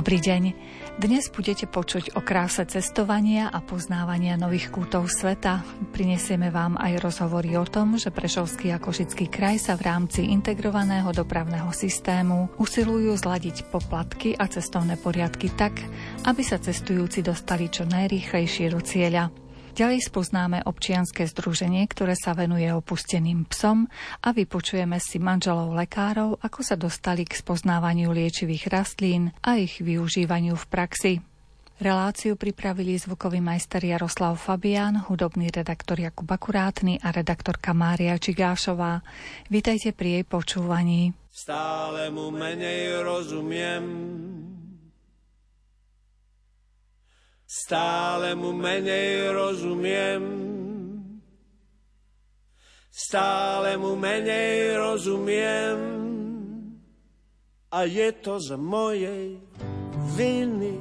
Dobrý deň. Dnes budete počuť o kráse cestovania a poznávania nových kútov sveta. Prinesieme vám aj rozhovory o tom, že Prešovský a Košický kraj sa v rámci integrovaného dopravného systému usilujú zladiť poplatky a cestovné poriadky tak, aby sa cestujúci dostali čo najrýchlejšie do cieľa. Ďalej spoznáme občianske združenie, ktoré sa venuje opusteným psom a vypočujeme si manželov lekárov, ako sa dostali k spoznávaniu liečivých rastlín a ich využívaniu v praxi. Reláciu pripravili zvukový majster Jaroslav Fabián, hudobný redaktor Jakub Akurátny a redaktorka Mária Čigášová. Vítajte pri jej počúvaní. Stále mu menej rozumiem. Stále mu menej rozumiem. Stále mu menej rozumiem. A je to z mojej viny.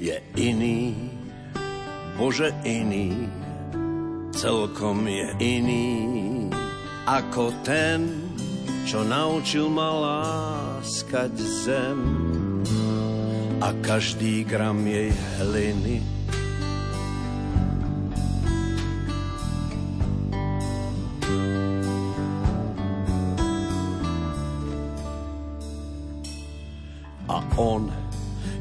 Je iný, Bože iný. Celkom je iný ako ten, čo naučil ma láskať zem a každý gram jej hliny. A on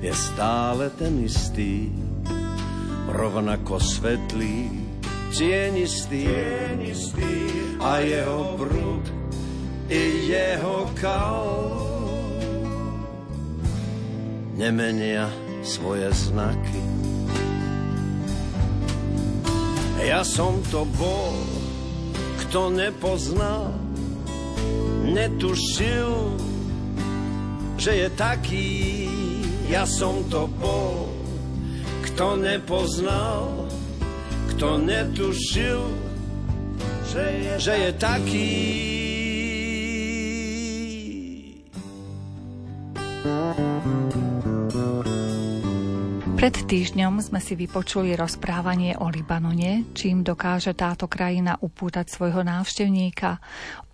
je stále ten istý, rovnako svetlý, cienistý, a jeho brud i jeho kal nemenia svoje znaky. Ja som to bol, kto nepoznal, netušil, že je taký. Ja som to bol, kto nepoznal, kto netušil, že je taký. Pred týždňom sme si vypočuli rozprávanie o Libanone, čím dokáže táto krajina upútať svojho návštevníka.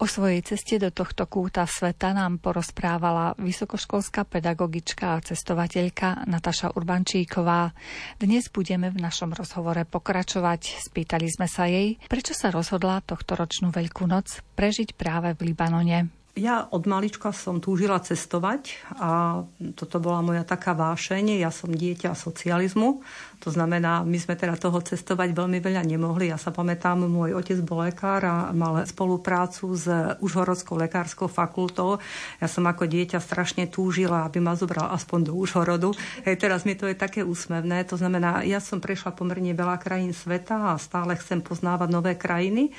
O svojej ceste do tohto kúta sveta nám porozprávala vysokoškolská pedagogička a cestovateľka Natáša Urbančíková. Dnes budeme v našom rozhovore pokračovať. Spýtali sme sa jej, prečo sa rozhodla tohtoročnú Veľkú noc prežiť práve v Libanone. Ja od malička som túžila cestovať a toto bola moja taká vášeň. Ja som dieťa socializmu, to znamená, my sme teda toho cestovať veľmi veľa nemohli. Ja sa pamätám, môj otec bol lekár a mal spoluprácu s Užhorodskou lekárskou fakultou. Ja som ako dieťa strašne túžila, aby ma zobral aspoň do Užhorodu. Hej, teraz mi to je také úsmevné. To znamená, ja som prešla pomerne veľa krajín sveta a stále chcem poznávať nové krajiny.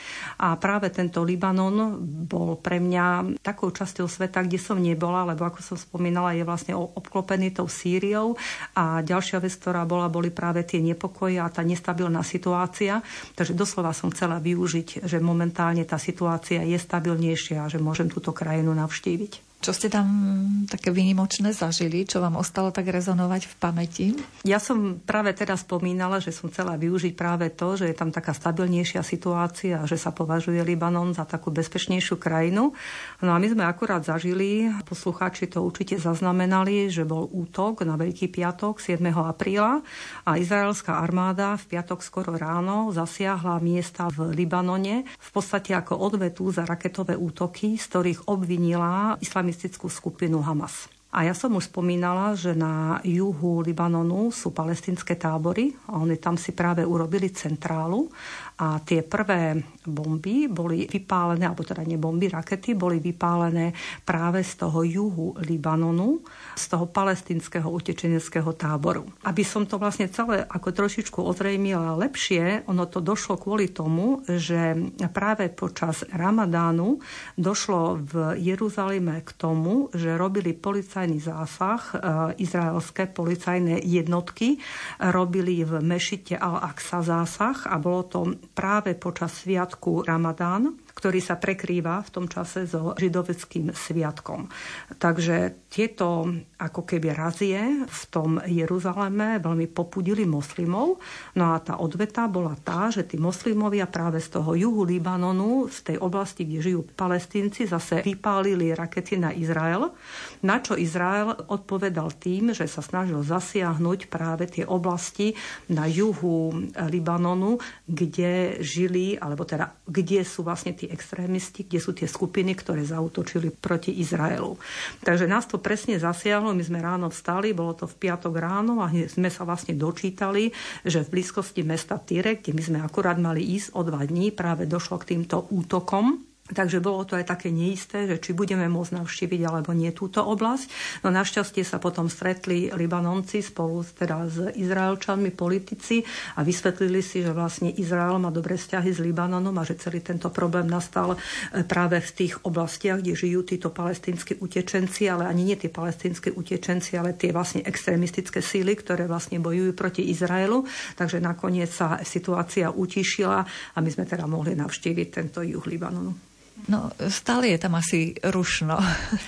A práve tento Libanon bol pre mňa takou časťou sveta, kde som nebola, lebo ako som spomínala, je vlastne obklopený tou Sýriou a ďalšia vec, ktorá boli práve tie nepokoje a tá nestabilná situácia. Takže doslova som chcela využiť, že momentálne tá situácia je stabilnejšia a že môžem túto krajinu navštíviť. Čo ste tam také výnimočné zažili? Čo vám ostalo tak rezonovať v pamäti? Ja som práve teraz spomínala, že som chcela využiť práve to, že je tam taká stabilnejšia situácia a že sa považuje Libanon za takú bezpečnejšiu krajinu. No a my sme akurát zažili, poslucháči to určite zaznamenali, že bol útok na Veľký piatok 7. apríla a izraelská armáda v piatok skoro ráno zasiahla miesta v Libanone v podstate ako odvetu za raketové útoky, z ktorých obvinila islamistickú skupinu Hamas. A ja som už spomínala, že na juhu Libanonu sú palestinské tábory a oni tam si práve urobili centrálu a tie prvé bomby boli vypálené, alebo teda nebomby, rakety boli vypálené práve z toho juhu Libanonu, z toho palestinského utečeneckého táboru. Aby som to vlastne celé ako trošičku ozrejmila lepšie, ono to došlo kvôli tomu, že práve počas Ramadánu došlo v Jeruzaleme k tomu, že robili zásah, izraelské policajné jednotky robili v mešite Al-Aqsa zásah a bolo to práve počas sviatku Ramadán. ktorý sa prekrýva v tom čase so židoveckým sviatkom. Takže tieto ako keby razie v tom Jeruzaleme veľmi popudili moslimov. No a tá odveta bola tá, že tí moslimovia práve z toho juhu Libanonu, z tej oblasti, kde žijú Palestínci, zase vypálili rakety na Izrael, na čo Izrael odpovedal tým, že sa snažil zasiahnuť práve tie oblasti na juhu Libanonu, kde žili, alebo teda kde sú vlastne tí extrémisti, kde sú tie skupiny, ktoré zaútočili proti Izraelu. Takže nás to presne zasiahlo, my sme ráno vstali, bolo to v piatok ráno a sme sa vlastne dočítali, že v blízkosti mesta Tyre, kde my sme akurát mali ísť o 2 dní, práve došlo k týmto útokom. Takže bolo to aj také neisté, že či budeme môcť navštíviť alebo nie túto oblasť. No našťastie sa potom stretli Libanonci spolu teda s Izraelčanmi, politici a vysvetlili si, že vlastne Izrael má dobré vzťahy s Libanonom a že celý tento problém nastal práve v tých oblastiach, kde žijú títo palestinskí utečenci, ale ani nie tí palestinskí utečenci, ale tie vlastne extrémistické síly, ktoré vlastne bojujú proti Izraelu. Takže nakoniec sa situácia utišila a my sme teda mohli navštíviť tento juh Libanonu. No, stále je tam asi rušno.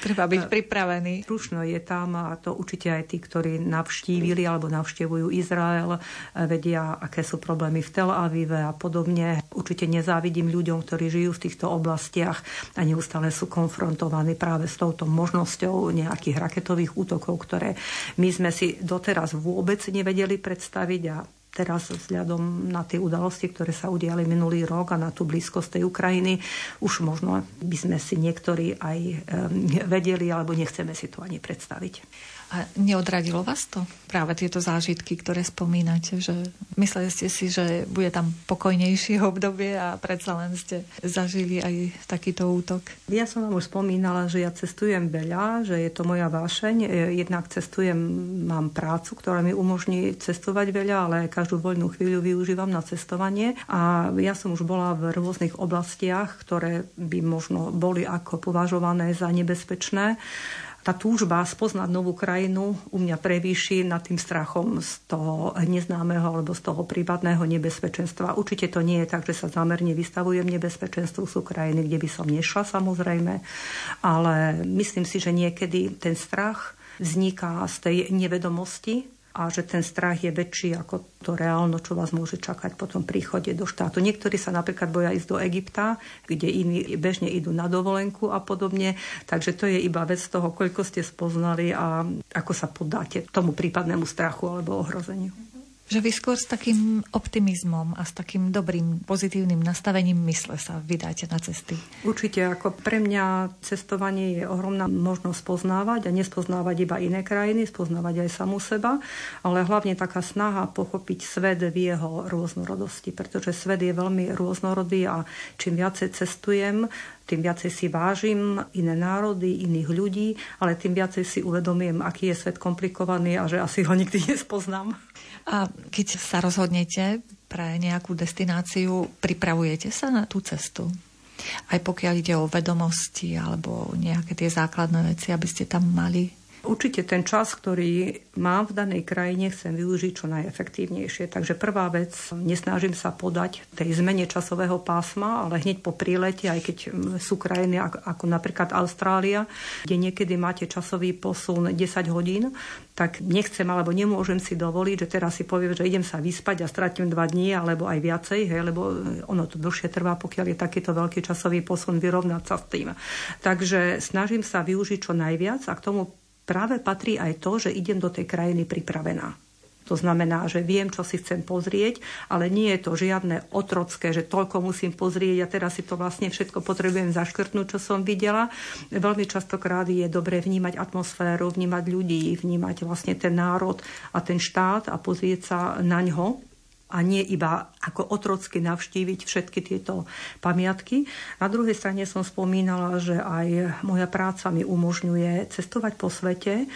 Treba byť pripravený. Rušno je tam a to určite aj tí, ktorí navštívili alebo navštevujú Izrael, vedia, aké sú problémy v Tel Avive a podobne. Určite nezávidím ľuďom, ktorí žijú v týchto oblastiach a neustále sú konfrontovaní práve s touto možnosťou nejakých raketových útokov, ktoré my sme si doteraz vôbec nevedeli predstaviť a teraz vzhľadom na tie udalosti, ktoré sa udiali minulý rok a na tú blízkosť tej Ukrajiny, už možno by sme si niektorí aj vedeli, alebo nechceme si to ani predstaviť. A neodradilo vás to? Práve tieto zážitky, ktoré spomínate, že mysleli ste si, že bude tam pokojnejšie obdobie a predsa len ste zažili aj takýto útok? Ja som vám už spomínala, že ja cestujem veľa, že je to moja vášeň. Jednak cestujem, mám prácu, ktorá mi umožní cestovať veľa, ale každú voľnú chvíľu využívam na cestovanie a ja som už bola v rôznych oblastiach, ktoré by možno boli ako považované za nebezpečné. Tá túžba spoznať novú krajinu u mňa prevýši nad tým strachom z toho neznámeho alebo z toho prípadného nebezpečenstva. Určite to nie je tak, že sa zámerne vystavujem nebezpečenstvu. Sú krajiny, kde by som nešla, samozrejme, ale myslím si, že niekedy ten strach vzniká z tej nevedomosti a že ten strach je väčší ako to reálno, čo vás môže čakať po tom príchode do štátu. Niektorí sa napríklad boja ísť do Egypta, kde iní bežne idú na dovolenku a podobne. Takže to je iba vec toho, koľko ste spoznali a ako sa podáte tomu prípadnému strachu alebo ohrozeniu. Že vy skôr s takým optimizmom a s takým dobrým, pozitívnym nastavením mysle sa vydáte na cesty. Určite, ako pre mňa cestovanie je ohromná možnosť poznávať a nespoznávať iba iné krajiny, spoznávať aj samú seba, ale hlavne taká snaha pochopiť svet v jeho rôznorodosti, pretože svet je veľmi rôznorodý a čím viacej cestujem, tým viacej si vážim iné národy, iných ľudí, ale tým viacej si uvedomím, aký je svet komplikovaný a že asi ho nikdy nespoznám. A keď sa rozhodnete pre nejakú destináciu, pripravujete sa na tú cestu? Aj pokiaľ ide o vedomosti alebo nejaké tie základné veci, aby ste tam mali? Určite ten čas, ktorý mám v danej krajine, chcem využiť čo najefektívnejšie. Takže prvá vec, nesnažím sa podať tej zmene časového pásma, ale hneď po prílete, aj keď sú krajiny ako napríklad Austrália, kde niekedy máte časový posun 10 hodín, tak nechcem alebo nemôžem si dovoliť, že teraz si poviem, že idem sa vyspať a stratím 2 dní alebo aj viacej, hej, lebo ono to dlhšie trvá, pokiaľ je takýto veľký časový posun, vyrovnať sa s tým. Takže snažím sa využiť čo najviac a k tomu práve patrí aj to, že idem do tej krajiny pripravená. To znamená, že viem, čo si chcem pozrieť, ale nie je to žiadne otrocké, že toľko musím pozrieť a teraz si to vlastne všetko potrebujem zaškrtnúť, čo som videla. Veľmi častokrát je dobré vnímať atmosféru, vnímať ľudí, vnímať vlastne ten národ a ten štát a pozrieť sa na ňo. A nie iba ako otrocky navštíviť všetky tieto pamiatky. Na druhej strane som spomínala, že aj moja práca mi umožňuje cestovať po svete,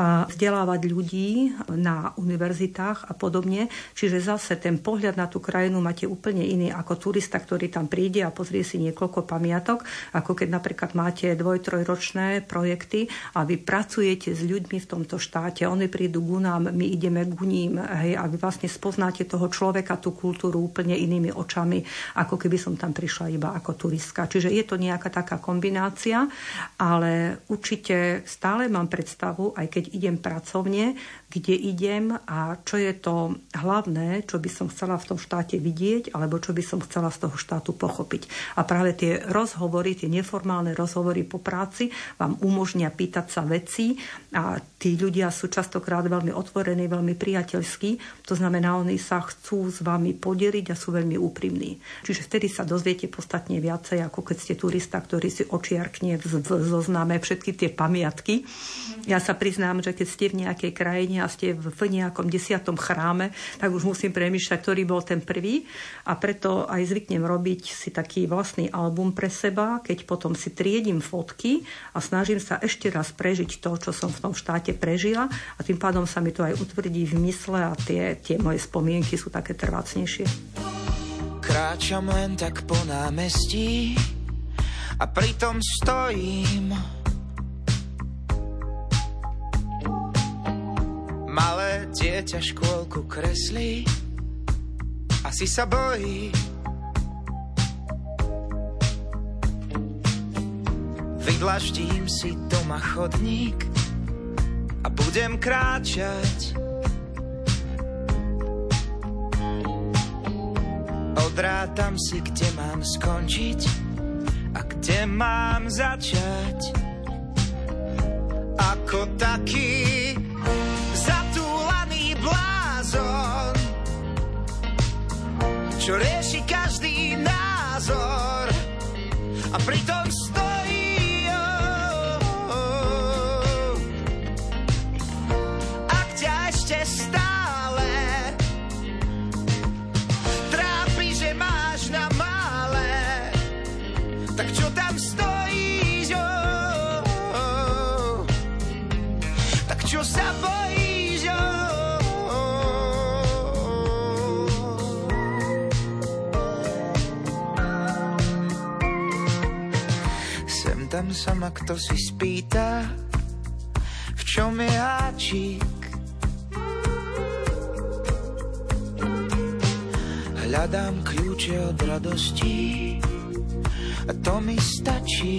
a vzdelávať ľudí na univerzitách a podobne. Čiže zase ten pohľad na tú krajinu máte úplne iný ako turista, ktorý tam príde a pozrie si niekoľko pamiatok, ako keď napríklad máte 2-3-ročné projekty a vy pracujete s ľuďmi v tomto štáte. Oni prídu ku nám, my ideme ku ním, hej, a vy vlastne spoznáte toho človeka, tú kultúru, kultúru úplne inými očami, ako keby som tam prišla iba ako turistka. Čiže je to nejaká taká kombinácia, ale určite stále mám predstavu, aj keď idem pracovne, kde idem a čo je to hlavné, čo by som chcela v tom štáte vidieť, alebo čo by som chcela z toho štátu pochopiť. A práve tie rozhovory, tie neformálne rozhovory po práci vám umožnia pýtať sa vecí a tí ľudia sú častokrát veľmi otvorení, veľmi priateľskí. To znamená, oni sa chcú s vami podeliť a sú veľmi úprimní. Čiže vtedy sa dozviete podstatne viacej, ako keď ste turista, ktorý si očiarkne v zozname všetky tie pamiatky. Ja sa priznám, že keď ste v nejakej krajine a ste v nejakom 10. chráme, tak už musím premýšľať, ktorý bol ten prvý. A preto aj zvyknem robiť si taký vlastný album pre seba, keď potom si triedím fotky a snažím sa ešte raz prežiť to, čo som v tom štáte prežila. A tým pádom sa mi to aj utvrdí v mysle a tie moje spomienky sú také trvácnejšie. Kráčam len tak po námestí a pritom stojím. Malé dieťa škôlku kreslí, asi sa bojí. Vydlaždím si doma chodník a budem kráčať. Odrátam si, kde mám skončiť a kde mám začať. Ako taký zatúlaný blázon, čo rieši každý názor a pritom stojí. Ak ťa ešte stále trápi, že máš na mále, tak čo tam stojíš? Tak čo sa bojíš? Tam sa ma kto si spýta, v čom je háčik. Hľadám kľúče od radosti a to mi stačí.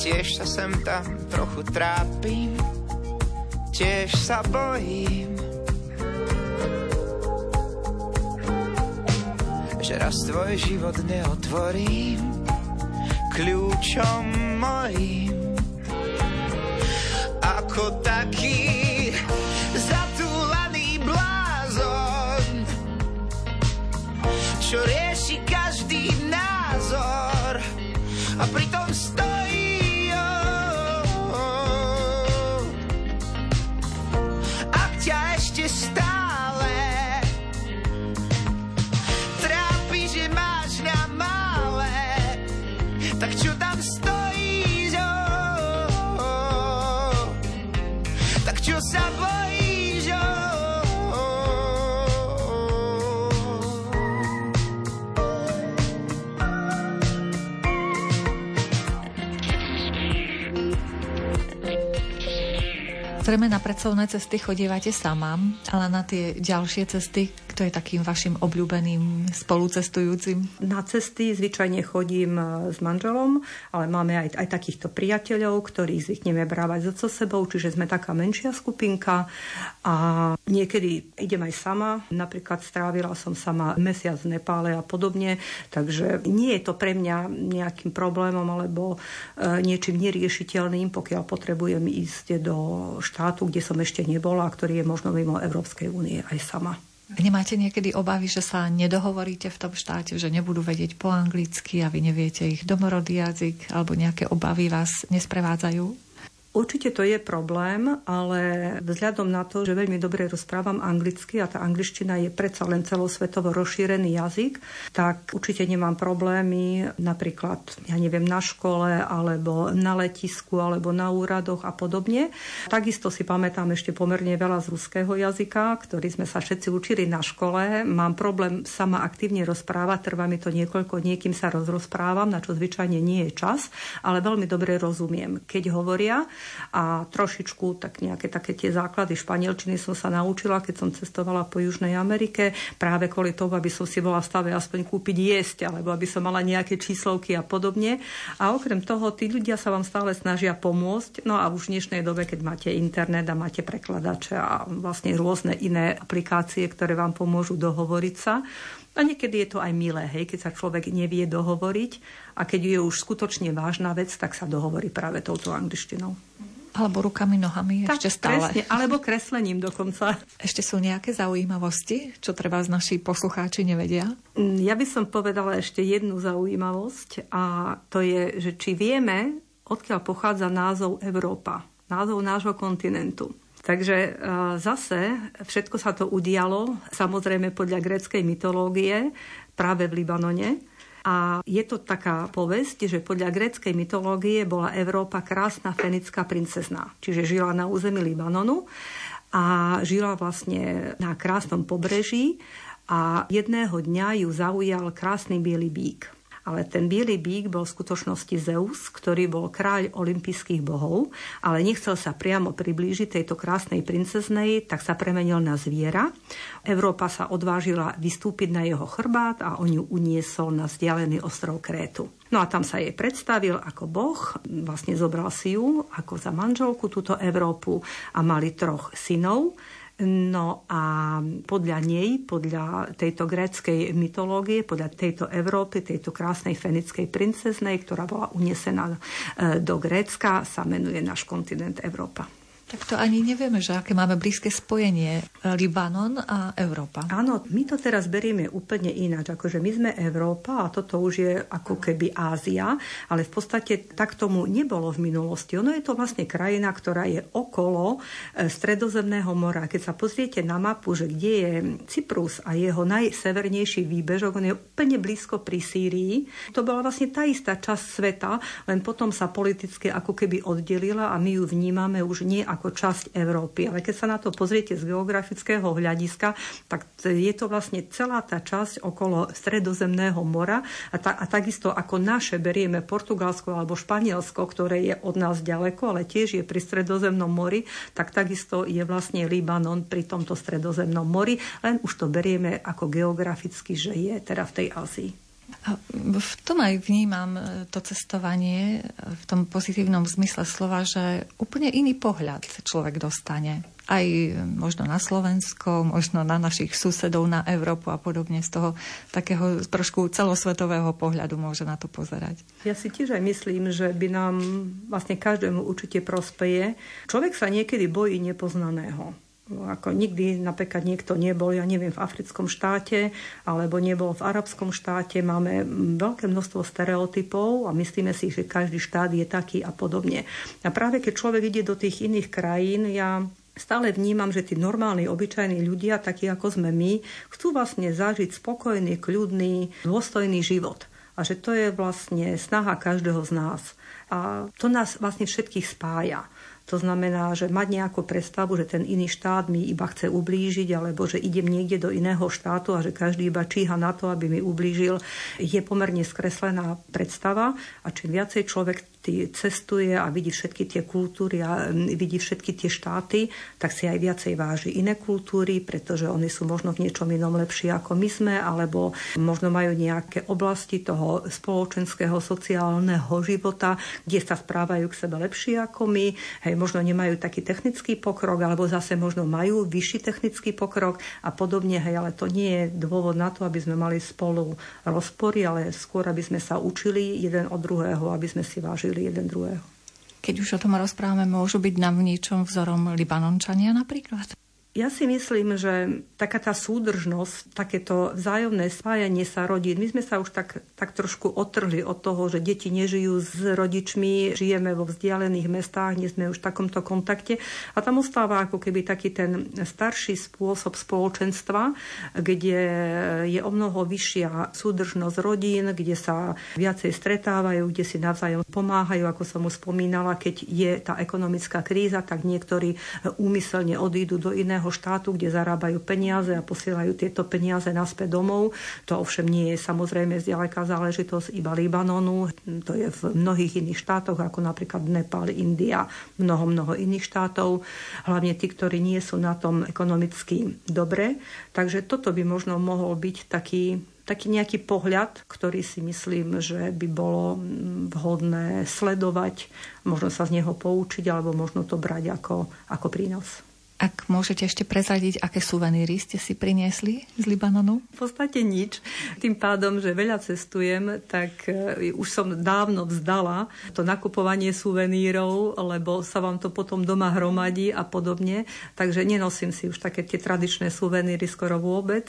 Tiež sa sem tam trochu trápim, tiež sa bojím, že raz tvoj život neotvorím kľúčom mojím. Ako taký zatúlaný blázon, čo rieši každý názor a pritom stojí. Ak ťa ešte stále Zrejme na pracovné cesty chodívate sama, ale na tie ďalšie cesty, kto je takým vašim obľúbeným spolucestujúcim? Na cesty zvyčajne chodím s manželom, ale máme aj takýchto priateľov, ktorých zvykneme brávať so sebou, čiže sme taká menšia skupinka a niekedy idem aj sama. Napríklad strávila som sama mesiac v Nepále a podobne, takže nie je to pre mňa nejakým problémom alebo niečím neriešiteľným, pokiaľ potrebujem ísť do štátu, kde som ešte nebola a ktorý je možno mimo Európskej únie aj sama. Nemáte niekedy obavy, že sa nedohovoríte v tom štáte, že nebudú vedieť po anglicky a vy neviete ich domorodý jazyk, alebo nejaké obavy vás nesprevádzajú? Určite to je problém, ale vzhľadom na to, že veľmi dobre rozprávam anglicky a tá angličtina je predsa len celosvetovo rozšírený jazyk, tak určite nemám problémy napríklad, ja neviem, na škole alebo na letisku alebo na úradoch a podobne. Takisto si pamätám ešte pomerne veľa z ruského jazyka, ktorý sme sa všetci učili na škole. Mám problém sama aktívne rozprávať, trvá mi to niekoľko dní, kým sa rozprávam, na čo zvyčajne nie je čas, ale veľmi dobre rozumiem, keď hovoria. a trošičku tak nejaké také tie základy španielčiny som sa naučila, keď som cestovala po Južnej Amerike, práve kvôli tomu, aby som si bola v stave aspoň kúpiť jesť, alebo aby som mala nejaké číslovky a podobne. A okrem toho, tí ľudia sa vám stále snažia pomôcť, no a už v dnešnej dobe, keď máte internet a máte prekladače a vlastne rôzne iné aplikácie, ktoré vám pomôžu dohovoriť sa. A niekedy je to aj milé, hej, keď sa človek nevie dohovoriť a keď je už skutočne vážna vec, tak sa dohovorí práve touto angličtinou. Alebo rukami, nohami, tak, ešte stále. Presne, alebo kreslením dokonca. Ešte sú nejaké zaujímavosti, čo treba z naši poslucháči nevedia? Ja by som povedala ešte jednu zaujímavosť a to je, že či vieme, odkiaľ pochádza názov Európa, názov nášho kontinentu. Takže zase všetko sa to udialo, samozrejme podľa gréckej mytológie, práve v Libanone. A je to taká povesť, že podľa gréckej mytológie bola Európa krásna fenická princezná. Čiže žila na území Libanonu a žila vlastne na krásnom pobreží a jedného dňa ju zaujal krásny biely bík. Ale ten biely bík bol v skutočnosti Zeus, ktorý bol kráľ olympijských bohov, ale nechcel sa priamo priblížiť tejto krásnej princeznej, tak sa premenil na zviera. Európa sa odvážila vystúpiť na jeho chrbát a on ju uniesol na vzdialený ostrov Krétu. No a tam sa jej predstavil ako boh, vlastne zobral si ju ako za manželku túto Európu a mali 3 synov. No a podľa nej, podľa tejto gréckej mytológie, podľa tejto Európy, tejto krásnej fenickej princeznej, ktorá bola unesená do Grécka, sa menuje náš kontinent Európa. Tak to ani nevieme, že aké máme blízke spojenie Libanon a Európa. Áno, my to teraz berieme úplne ináč, akože my sme Európa a toto už je ako keby Ázia, ale v podstate tak tomu nebolo v minulosti. Ono je to vlastne krajina, ktorá je okolo Stredozemného mora. Keď sa pozriete na mapu, že kde je Cyprus a jeho najsevernejší výbežok, on je úplne blízko pri Sýrii. To bola vlastne tá istá časť sveta, len potom sa politicky ako keby oddelila a my ju vnímame už nie ako časť Európy. Ale keď sa na to pozriete z geografického hľadiska, tak je to vlastne celá tá časť okolo Stredozemného mora a takisto ako naše berieme Portugalsko alebo Španielsko, ktoré je od nás ďaleko, ale tiež je pri Stredozemnom mori, tak takisto je vlastne Libanon pri tomto Stredozemnom mori, len už to berieme ako geograficky, že je teda v tej Ázii. A v tom aj vnímam to cestovanie v tom pozitívnom zmysle slova, že úplne iný pohľad človek dostane. Aj možno na Slovensko, možno na našich susedov, na Európu a podobne, z toho takého trošku celosvetového pohľadu môže na to pozerať. Ja si tiež aj myslím, že by nám vlastne každému určite prospeje. Človek sa niekedy bojí nepoznaného. Ako nikdy napríklad niekto nebol, ja neviem, v africkom štáte alebo nebol v arabskom štáte. Máme veľké množstvo stereotypov a myslíme si, že každý štát je taký a podobne. A práve keď človek ide do tých iných krajín, ja stále vnímam, že tí normálni, obyčajní ľudia, takí ako sme my, chcú vlastne zažiť spokojný, kľudný, dôstojný život. A že to je vlastne snaha každého z nás. A to nás vlastne všetkých spája. To znamená, že mať nejakú predstavu, že ten iný štát mi iba chce ublížiť alebo že idem niekde do iného štátu a že každý iba číha na to, aby mi ublížil, je pomerne skreslená predstava a čím viacej človek cestuje a vidí všetky tie kultúry a vidí všetky tie štáty, tak si aj viacej váži iné kultúry, pretože oni sú možno v niečom inom lepší ako my sme, alebo možno majú nejaké oblasti toho spoločenského, sociálneho života, kde sa správajú k sebe lepšie ako my. Hej, možno nemajú taký technický pokrok, alebo zase možno majú vyšší technický pokrok a podobne. Hej, ale to nie je dôvod na to, aby sme mali spolu rozpory, ale skôr, aby sme sa učili jeden od druhého, aby sme si vážili jeden druhého. Keď už o tom rozprávame, môžu byť nám v niečom vzorom Libanončania napríklad? Ja si myslím, že taká tá súdržnosť, takéto vzájomné spájanie sa rodín, my sme sa už tak trošku odtrhli od toho, že deti nežijú s rodičmi, žijeme vo vzdialených mestách, nie sme už v takomto kontakte a tam ostáva ako keby taký ten starší spôsob spoločenstva, kde je omnoho vyššia súdržnosť rodín, kde sa viacej stretávajú, kde si navzájom pomáhajú, ako som už spomínala, keď je tá ekonomická kríza, tak niektorí úmyselne odídu do iného iného štátu, kde zarábajú peniaze a posielajú tieto peniaze naspäť domov. To ovšem nie je samozrejme zďaleka záležitosť iba Libanonu. To je v mnohých iných štátoch, ako napríklad Nepál, India, mnoho iných štátov. Hlavne tí, ktorí nie sú na tom ekonomicky dobre. Takže toto by možno mohol byť taký nejaký pohľad, ktorý si myslím, že by bolo vhodné sledovať, možno sa z neho poučiť, alebo možno to brať ako prínos. Ak môžete ešte prezradiť, aké suveníry ste si priniesli z Libanonu? V podstate nič. Tým pádom, že veľa cestujem, tak už som dávno vzdala to nakupovanie suvenírov, lebo sa vám to potom doma hromadí a podobne. Takže nenosím si už také tie tradičné suveníry skoro vôbec.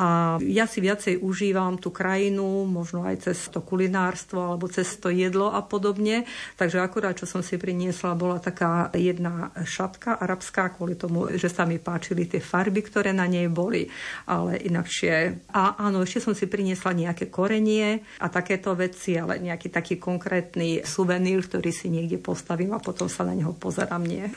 A ja si viacej užívam tú krajinu, možno aj cez to kulinárstvo alebo cez to jedlo a podobne. Takže akurát, čo som si priniesla, bola taká jedna šatka arabská, tomu, že sa mi páčili tie farby, ktoré na nej boli, ale inakšie. A áno, ešte som si priniesla nejaké korenie a takéto veci, ale nejaký taký konkrétny suvenír, ktorý si niekde postavím a potom sa na neho pozerám, nie.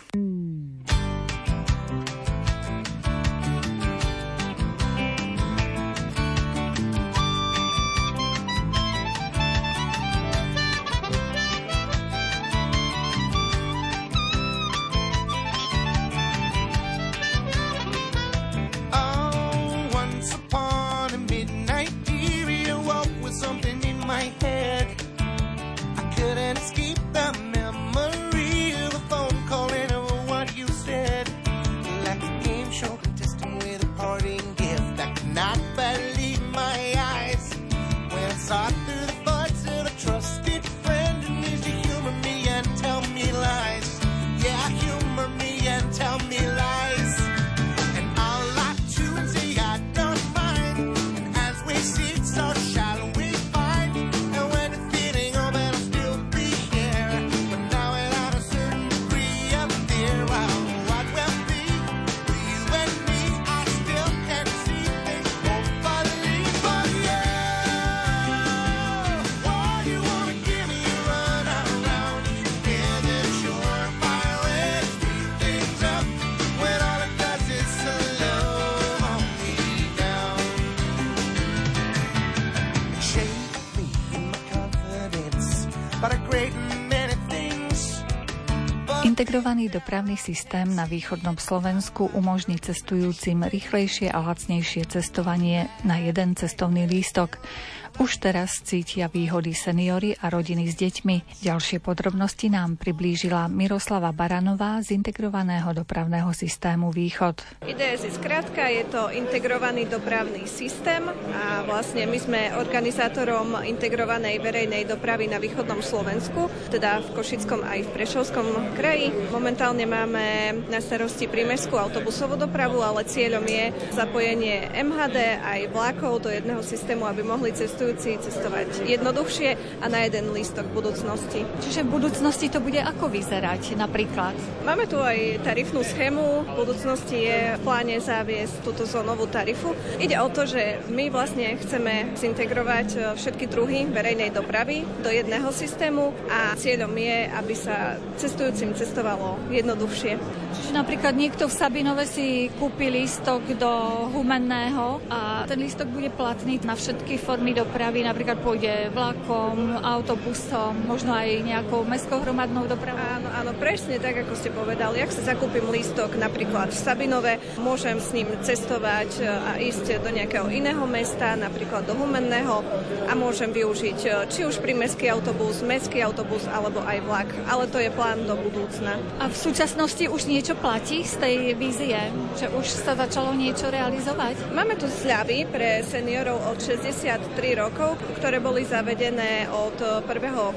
Integrovaný dopravný systém na východnom Slovensku umožní cestujúcim rýchlejšie a lacnejšie cestovanie na jeden cestovný lístok. Už teraz cítia výhody seniori a rodiny s deťmi. Ďalšie podrobnosti nám priblížila Miroslava Baranová z Integrovaného dopravného systému Východ. IDS je skrátka, je to Integrovaný dopravný systém a vlastne my sme organizátorom integrovanej verejnej dopravy na východnom Slovensku, teda v Košickom aj v Prešovskom kraji. Momentálne máme na starosti prímestskú autobusovú dopravu, ale cieľom je zapojenie MHD aj vlákov do jedného systému, aby mohli cestovať jednoduchšie a na jeden lístok v budúcnosti. Čiže v budúcnosti to bude ako vyzerať napríklad? Máme tu aj tarifnú schému. V budúcnosti je v pláne zaviesť túto zónovú tarifu. Ide o to, že my vlastne chceme zintegrovať všetky druhy verejnej dopravy do jedného systému a cieľom je, aby sa cestujúcim cestovalo jednoduchšie. Čiže napríklad niekto v Sabinove si kúpi lístok do Humenného a ten lístok bude platný na všetky formy dopravy. Napríklad pôjde vlakom, autobusom, možno aj nejakou mestskou hromadnou dopravou. Áno, presne tak, ako ste povedali. Ak si zakúpim lístok napríklad v Sabinove, môžem s ním cestovať a ísť do nejakého iného mesta, napríklad do Humenného a môžem využiť či už prímestský autobus, mestský autobus alebo aj vlak. Ale to je plán do budúcna. A v súčasnosti už niečo platí z tej vízie? Že už sa začalo niečo realizovať? Máme tu zľavy pre seniorov od 63 rokov, ktoré boli zavedené od 1.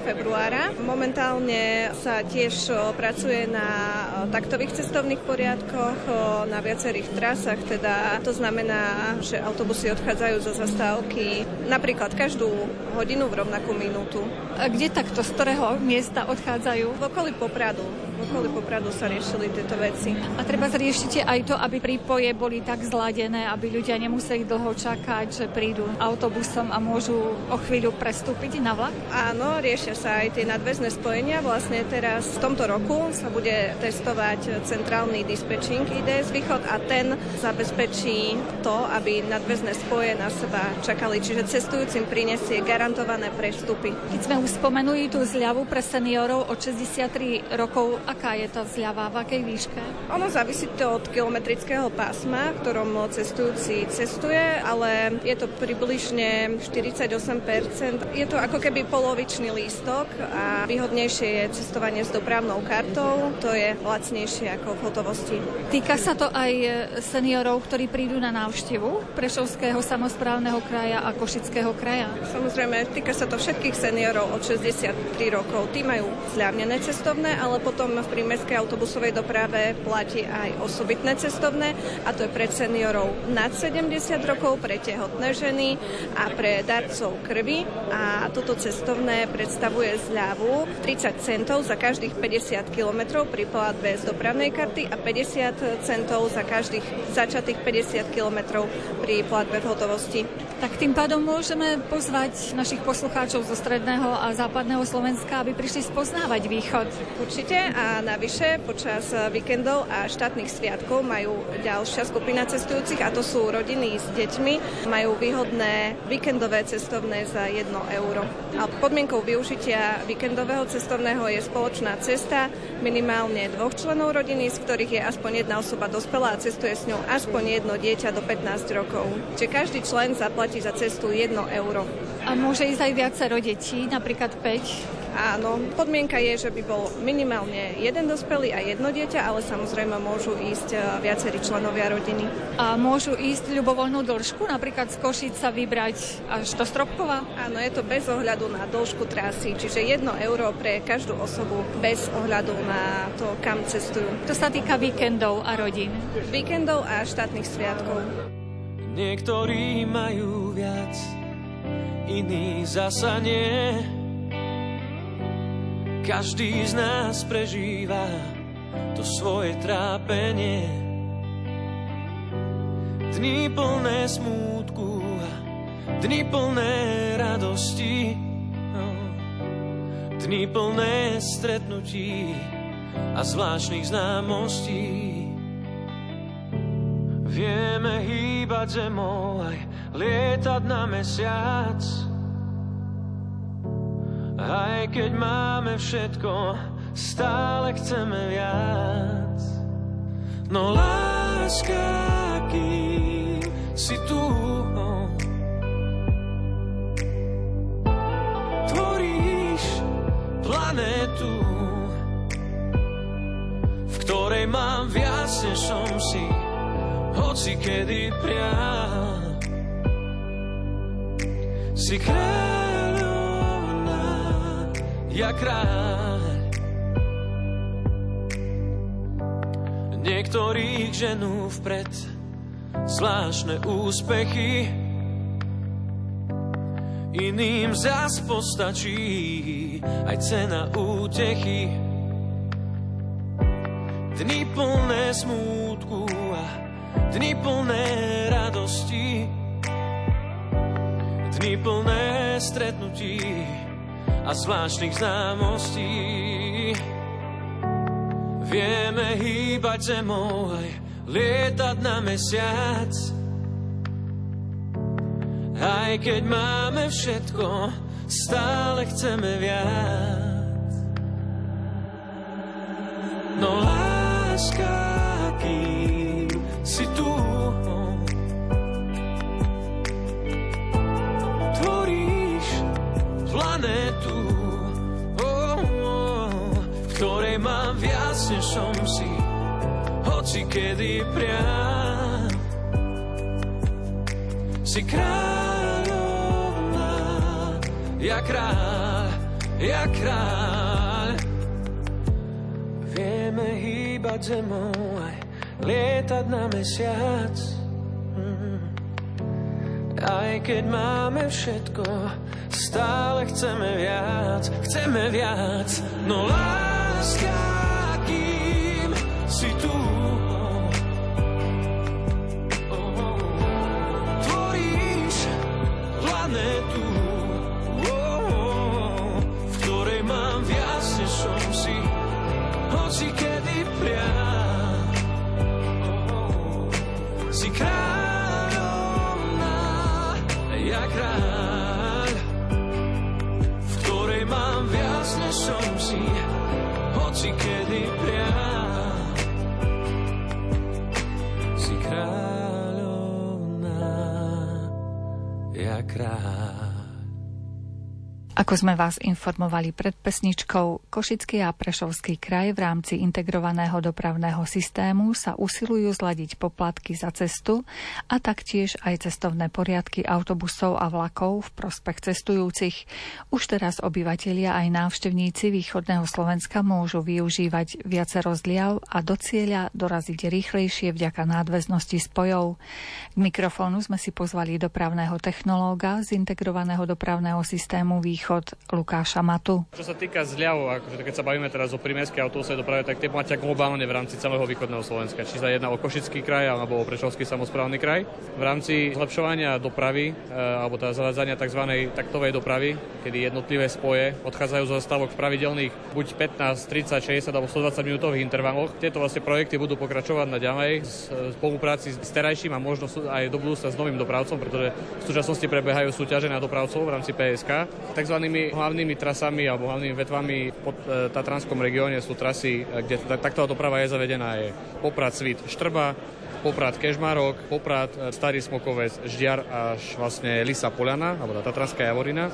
februára. Momentálne sa tiež pracuje na taktových cestovných poriadkoch, na viacerých trasách, teda to znamená, že autobusy odchádzajú zo zastávky napríklad každú hodinu v rovnakú minútu. A kde takto, z ktorého miesta odchádzajú? V okolí Popradu sa riešili tieto tieto veci. A treba zriešiť aj to, aby prípoje boli tak zladené, aby ľudia nemuseli dlho čakať, že prídu autobusom a môžu o chvíľu prestúpiť na vlak. Áno, riešia sa aj tie nadväzné spojenia. Vlastne teraz v tomto roku sa bude testovať centrálny dispečing IDS Východ a ten zabezpečí to, aby nadväzné spoje na seba čakali, čiže cestujúcim prinesie garantované prestupy. Keď sme už spomenuli tú zľavu pre seniorov od 63 rokov, aká je tá zľava, v akej výške? Ono závisí to od kilometrického pásma, v ktorom cestujúci cestuje, ale je to približne 48%. Je to ako keby polovičný lístok a výhodnejšie je cestovanie s dopravnou kartou, to je lacnejšie ako v hotovosti. Týka sa to aj seniorov, ktorí prídu na návštevu Prešovského samosprávneho kraja a Košického kraja? Samozrejme, týka sa to všetkých seniorov od 63 rokov. Tí majú zľavnené cestovné, ale potom v prímestskej autobusovej doprave platí aj osobitné cestovné, a to je pre seniorov nad 70 rokov, pre tehotné ženy a pre darcov krvi. A toto cestovné predstavuje zľavu 30 centov za každých 50 kilometrov pri platbe z dopravnej karty a 50 centov za každých začatých 50 kilometrov pri platbe v hotovosti. Tak tým pádom môžeme pozvať našich poslucháčov zo stredného a západného Slovenska, aby prišli spoznávať východ. Určite, a navyše počas víkendov a štátnych sviatkov majú ďalšia skupina cestujúcich, a to sú rodiny s deťmi, majú výhodné víkendové cestovné za 1 euro. A podmienkou využitia víkendového cestovného je spoločná cesta minimálne 2 členov rodiny, z ktorých je aspoň 1 osoba dospelá a cestuje s ňou aspoň 1 dieťa do 15 rokov. Čiže každý člen zaplatí za cestu 1 euro. A môže ísť aj viacero detí, napríklad 5? Áno, podmienka je, že by bol minimálne 1 dospelý a 1 dieťa, ale samozrejme môžu ísť viacerí členovia rodiny. A môžu ísť ľubovoľnú dĺžku, napríklad z Košíc sa vybrať až do Stropkova? Áno, je to bez ohľadu na dĺžku trasy, čiže 1 euro pre každú osobu bez ohľadu na to, kam cestujú. To sa týka víkendov a rodín. Víkendov a štátnych sviatkov. Niektorí majú viac, iní zasa nie. Každý z nás prežíva to svoje trápenie. Dni plné smútku a dni plné radosti, dni plné stretnutí a zvláštnych známostí. Vieme hýbať zemou aj lietať na mesiac, aj keď máme všetko, stále chceme viac. No láska, kým si tu, tvoríš planetu, v ktorej mám viac, než som si hocikedy prial. Si kráľ, ja kráľ. Niektorých ženú vpred zvláštne úspechy, iným zas postačí aj cena útechy. Dni plné smútku a dni plné radosti, dni plné stretnutí a zvláštnych známostí. Vieme hýbať zemou aj lietať na mesiac, aj keď máme všetko, stále chceme viac. No láska, kým si tu, tvoríš planetu, ktorej mám viac, než som si hocikedy priam. Si kráľovná, ja kráľ. Vieme hýbať zemou aj lietať na mesiac, aj keď máme všetko, stále chceme viac, chceme viac. No láska, kým si tu. Tvoríš planetu, v ktorej mám viac, než som si hoci kedy priam. Si kráľovná, ja kráľ, v ktorej mám viac, než som si hoci kedy priam. Ako sme vás informovali pred pesničkou, Košický a Prešovský kraj v rámci integrovaného dopravného systému sa usilujú zladiť poplatky za cestu a taktiež aj cestovné poriadky autobusov a vlakov v prospech cestujúcich. Už teraz obyvatelia aj návštevníci východného Slovenska môžu využívať viacero zliav a do cieľa doraziť rýchlejšie vďaka nadväznosti spojov. K mikrofónu sme si pozvali dopravného technológa z integrovaného dopravného systému Východ Lukáša Matu. Čo sa týka zľav, akože keď sa bavíme teraz o primeskej autobusnej doprave, tak tie platia globálne v rámci celého východného Slovenska. Či sa jedná o Košický kraj alebo o Prešovský samosprávny kraj. V rámci zlepšovania dopravy alebo teda zavádzania tzv. Taktovej dopravy, kedy jednotlivé spoje odchádzajú zo zastávok v pravidelných buď 15, 30, 60 alebo 120 minútových intervaloch. Tieto vlastne projekty budú pokračovať naďalej v spolupráci s terajším a možno aj do budúcna s novým dopravcom, pretože v súčasnosti prebiehajú súťaže na dopravcov v rámci PSK. Takzvanými hlavnými trasami alebo hlavnými vetvami pod Tatranskom regióne sú trasy, kde takto doprava je zavedená, je Poprad, Svit, Štrba, Poprad, Kežmarok, Poprad, Starý Smokovec, Ždiar až vlastne Lisa Poľana alebo Tatranská Javorina.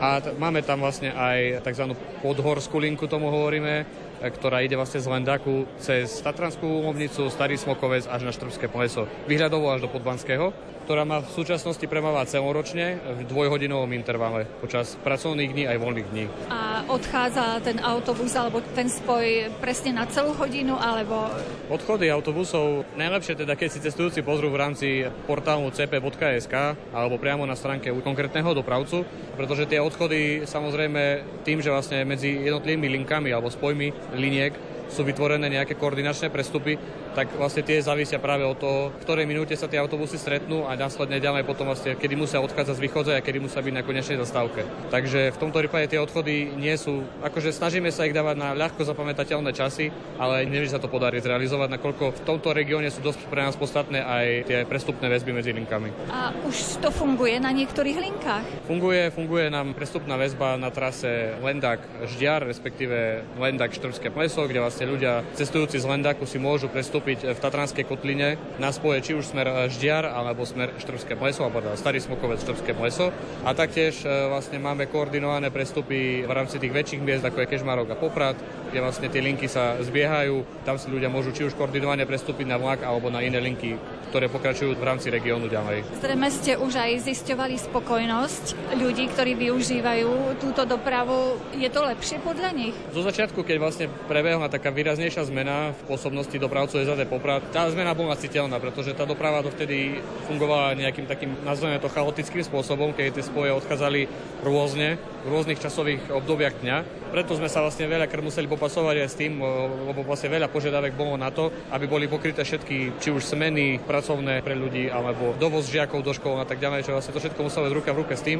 A máme tam vlastne aj takzvanú podhorskú linku, tomu hovoríme, ktorá ide vlastne z Lendáku cez Tatranskú Lomnicu, Starý Smokovec až na Štrbské Pleso, výhľadovo až do Podbanského, ktorá má v súčasnosti premávať celoročne v dvojhodinovom intervale počas pracovných dní aj voľných dní. A odchádza ten autobus alebo ten spoj presne na celú hodinu alebo... Odchody autobusov najlepšie teda, keď si cestujúci pozrú v rámci portálu cp.sk alebo priamo na stránke konkrétneho dopravcu, pretože tie odchody samozrejme tým, že vlastne medzi jednotlivými linkami alebo spojmi liniek sú vytvorené nejaké koordinačné prestupy, tak vlastne tie závisia práve od toho, v ktorej minúte sa tie autobusy stretnú a následne ďalej potom vlastne, kedy musia odchádzať z východza a kedy musia byť na konečnej zastávke. Takže v tomto prípade tie odchody nie sú, akože snažíme sa ich dávať na ľahko zapamätateľné časy, ale neviem, že sa to podarí zrealizovať, nakoľko v tomto regióne sú dosť pre nás podstatné aj tie prestupné väzby medzi linkami. A už to funguje na niektorých linkách? Funguje nám prestupná väzba na trase Lendák Ždiar, respektíve Lendák Štrbské Pleso, kde vlastne ľudia cestujúci z Lendáku si môžu prestúpiť v Tatranskej Kotline na spoje či už smer Ždiar alebo smer Štrbské Pleso alebo Starý Smokovec Štrbské Pleso. A taktiež vlastne máme koordinované prestupy v rámci tých väčších miest, ako je Kežmarok a Poprad, kde vlastne tie linky sa zbiehajú. Tam si ľudia môžu či už koordinovane prestúpiť na vlak alebo na iné linky, ktoré pokračujú v rámci regiónu ďalej. Zrejme ste už aj zisťovali spokojnosť ľudí, ktorí využívajú túto dopravu. Je to lepšie podľa nich? Zo začiatku, keď vlastne prebehla taká výraznejšia zmena v pôsobnosti dopravcu SAD Poprad. Tá zmena bola citeľná, pretože tá doprava dovtedy fungovala nejakým takým, nazveme to, chaotickým spôsobom, keď tie spoje odchádzali rôzne, v rôznych časových obdobiach dňa. Preto sme sa vlastne veľakrát museli popasovať aj s tým, lebo vlastne veľa požiadavek bolo na to, aby boli pokryté všetky, či už smeny pracovné pre ľudí, alebo dovoz žiakov do škôl a tak ďalej, čo vlastne to všetko muselo ísť ruka v ruke s tým.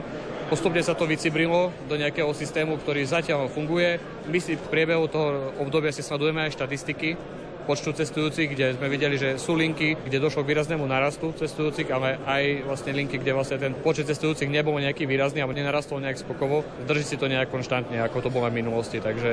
Postupne sa to vycibrilo do nejakého systému, ktorý zatiaľ funguje. My si v priebehu toho obdobia si sledujeme aj štatistiky počtu cestujúcich, kde sme videli, že sú linky, kde došlo k výraznému narastu cestujúcich, ale aj vlastne linky, kde vlastne ten počet cestujúcich nebol nejaký výrazný alebo nenarastol nejak skokovo. Drží si to nejak konštantne, ako to bolo v minulosti. Takže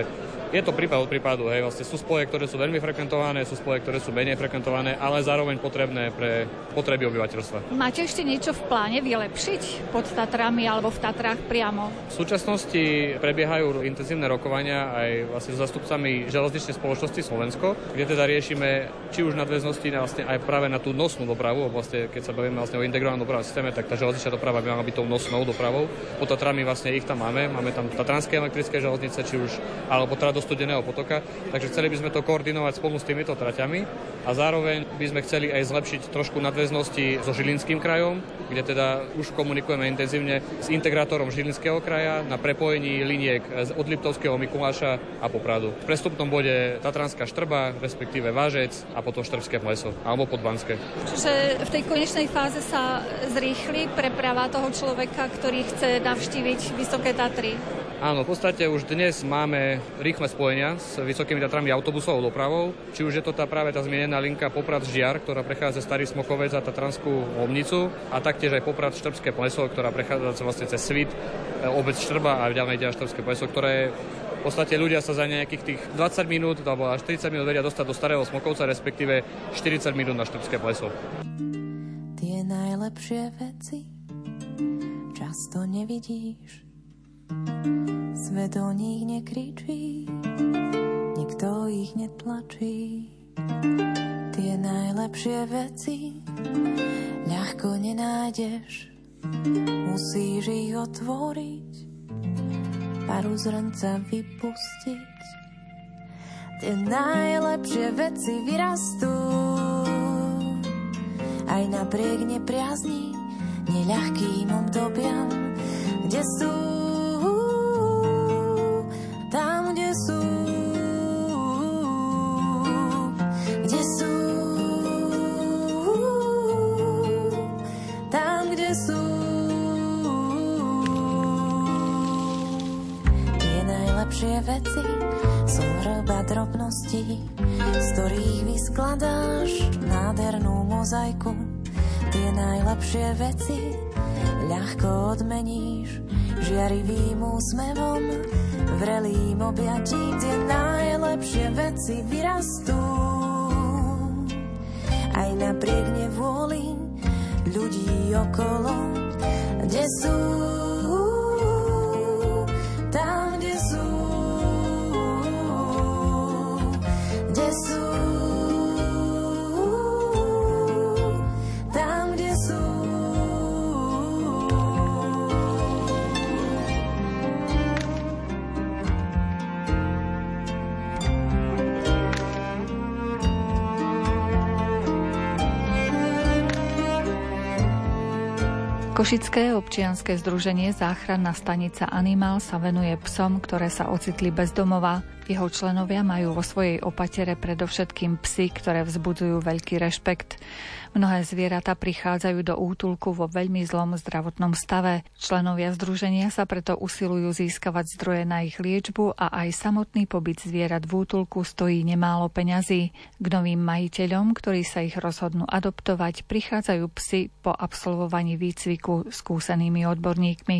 je to prípad od prípadu. Hej. Vlastne sú spoje, ktoré sú veľmi frekventované, sú spoje, ktoré sú menej frekventované, ale zároveň potrebné pre potreby obyvateľstva. Máte ešte niečo v pláne vylepšiť pod Tatrami alebo v Tatrách priamo? V súčasnosti prebiehajú intenzívne rokovania aj vlastne s zástupcami železničnej spoločnosti Slovensko, kde teda riešime či už nadväznosti vlastne aj práve na tú nosnú dopravu, vlastne keď sa bavíme vlastne o integrovanom dopravnom systéme, tak tá železničná doprava by mala byť tou nosnou dopravou. Pod Tatrami vlastne ich tam máme tam Tatranské elektrické železnice, či už alebo teda do Studeného Potoka, takže chceli by sme to koordinovať spolu s týmito traťami a zároveň by sme chceli aj zlepšiť trošku nadväznosti so Žilinským krajom, kde teda už komunikujeme intenzívne s integrátorom Žilinského kraja na prepojení liniek od Liptovského Mikuláša a Popradu. V prestupnom bode Tatranská Štrba, respektíve Vážec a potom Štrbské Pleso alebo Podbanské. Čiže v tej konečnej fáze sa zrýchli preprava toho človeka, ktorý chce navštíviť Vysoké Tatry. Áno, v podstate už dnes máme rýchle spojenia s Vysokými Tatrami autobusovou dopravou, či už je to práve tá zmienená linka Poprad Ždiar, ktorá prechádza Starý Smokovec a Tatranskú Lomnicu, a taktiež aj Poprad Štrbské Pleso, ktorá prechádza vlastne cez Svit, obec Štrba a ďalej ide Štrbské Pleso, ktoré v podstate ľudia sa za nejakých tých 20 minút alebo až 40 minút vedia dostať do Starého Smokovca, respektíve 40 minút na Štrbské Pleso. Tie najlepšie veci často nevidíš. Svet o nich nekričí, nikto ich netlačí. Tie najlepšie veci ľahko nenájdeš. Musíš ich otvoriť, paru zrnca vypustiť. Tie najlepšie veci vyrastú aj napriek nepriazni, neľahkým obdobiam, kde sú. Veci sú hrba drobností, z ktorých vyskladáš nádhernú mozaiku. Tie najlepšie veci ľahko odmeníš žiarivým úsmevom, vrelým objatí. Tie najlepšie veci vyrastú aj napriek nevôli ľudí okolo, kde sú. Košické občianske združenie Záchranná stanica Animál sa venuje psom, ktoré sa ocitli bez domova. Jeho členovia majú vo svojej opatere predovšetkým psy, ktoré vzbudzujú veľký rešpekt. Mnohé zvieratá prichádzajú do útulku vo veľmi zlom zdravotnom stave. Členovia združenia sa preto usilujú získavať zdroje na ich liečbu a aj samotný pobyt zvierat v útulku stojí nemálo peňazí. K novým majiteľom, ktorí sa ich rozhodnú adoptovať, prichádzajú psi po absolvovaní výcviku skúsenými odborníkmi.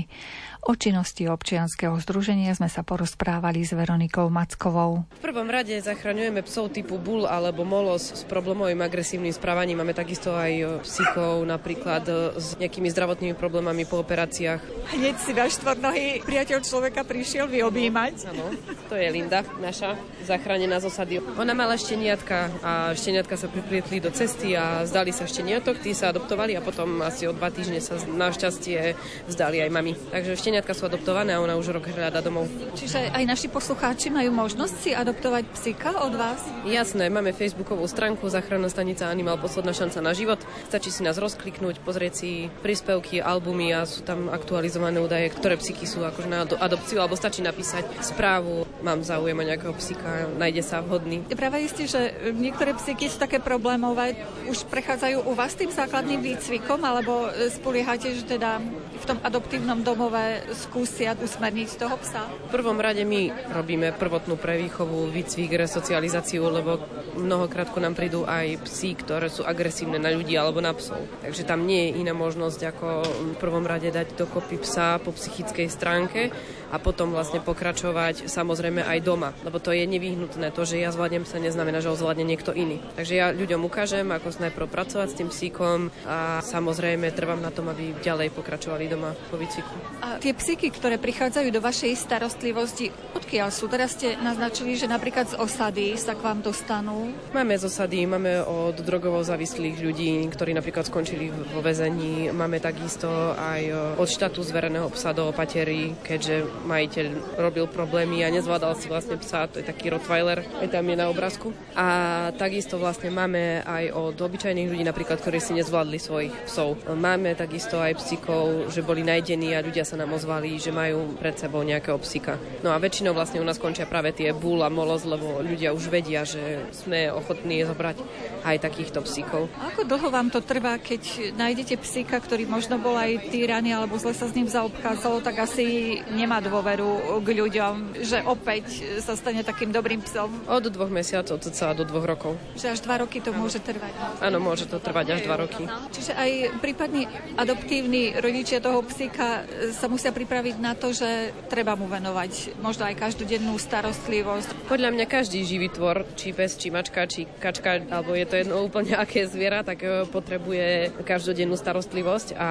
O činnosti občianskeho združenia sme sa porozprávali s Veronikou Mackovou. V prvom rade zachraňujeme psov typu bull alebo molos s problémovým agresívnym správaním. Máme takisto aj psíkov, napríklad s nejakými zdravotnými problémami po operáciách. Hneď si na štvornohy priateľ človeka prišiel vyobjímať. Áno, to je Linda, naša zachránená z osady. Ona mala šteniatka a šteniatka sa priplietli do cesty a vzdali sa šteniatok, tí sa adoptovali a potom asi o 2 týždne sa našťastie vzdali aj mami. Takže šteniatka sú adoptované a ona už rok hľadá domov. Čiže aj naši poslucháči majú možnosť si adoptovať psíka od vás? Jasné, máme facebookovú stránku Záchranná stanica Animál, posledná šanca na život. Stačí si nás rozkliknúť, pozrieť si príspevky, albumy a sú tam aktualizované údaje, ktoré psíky sú akože na adopciu, alebo stačí napísať správu, mám záujem o nejakého psíka, nájde sa vhodný. Práve isté, že niektoré psíky sú také problémové, už prechádzajú u vás tým základným výcvikom, alebo spoliehate, že teda v tom adoptívnom domove skúsia usmerniť toho psa? V prvom rade my robíme prvotnú prevýchovu, výcvik, resocializáciu, lebo mnohokrát ku nám prídu aj psi, ktoré sú agresívne na ľudí alebo na psov. Takže tam nie je iná možnosť, ako v prvom rade dať dokopy psa po psychickej stránke a potom vlastne pokračovať samozrejme aj doma, lebo to je nevyhnutné. To, že ja zvládnem sa, neznamená, že ho zvládne niekto iný. Takže ja ľuďom ukážem, ako najprv pracovať s tým psíkom a samozrejme trvám na tom, aby ďalej pokračovali doma po výcviku. A tie psíky, ktoré prichádzajú do vašej starostlivosti, odkiaľ sú? Teraz ste naznačili, že napríklad z osady sa k vám dostanú? Máme z osady, máme od drogovo závislých ľudí, ktorí napríklad skončili vo väzení. Máme takisto aj od štátu zvereného psa do opatery, keďže majiteľ robil problémy a nezvládal si vlastne psa, to je taký rottweiler, je tam je na obrázku. A takisto vlastne máme aj od obyčajných ľudí, napríklad, ktorí si nezvládli svojich psov. Máme takisto aj psíkov, že boli nájdení a ľudia sa nám ozvali, že majú pred sebou nejakého psíka. No a väčšinou vlastne u nás končia práve tie búl a molos, lebo ľudia už vedia, že sme ochotní zobrať aj takýchto psíkov. Ako dlho vám to trvá, keď nájdete psíka, ktorý možno bol aj týraný alebo zle sa s ním zaobchádzalo, tak asi nemá dôveru k ľuďom, že opäť sa stane takým dobrým psom? Od 2 mesiacov cca do 2 rokov. Že až 2 roky to môže trvať? Áno, môže to trvať až 2 roky. Čiže aj prípadní adoptívni rodičia toho psíka sa musia pripraviť na to, že treba mu venovať možno aj každodennú starostlivosť. Podľa mňa každý živý tvor, či pes, či mačka, či kačka, alebo je to jedno úplne aké zviera, tak potrebuje každodennú starostlivosť a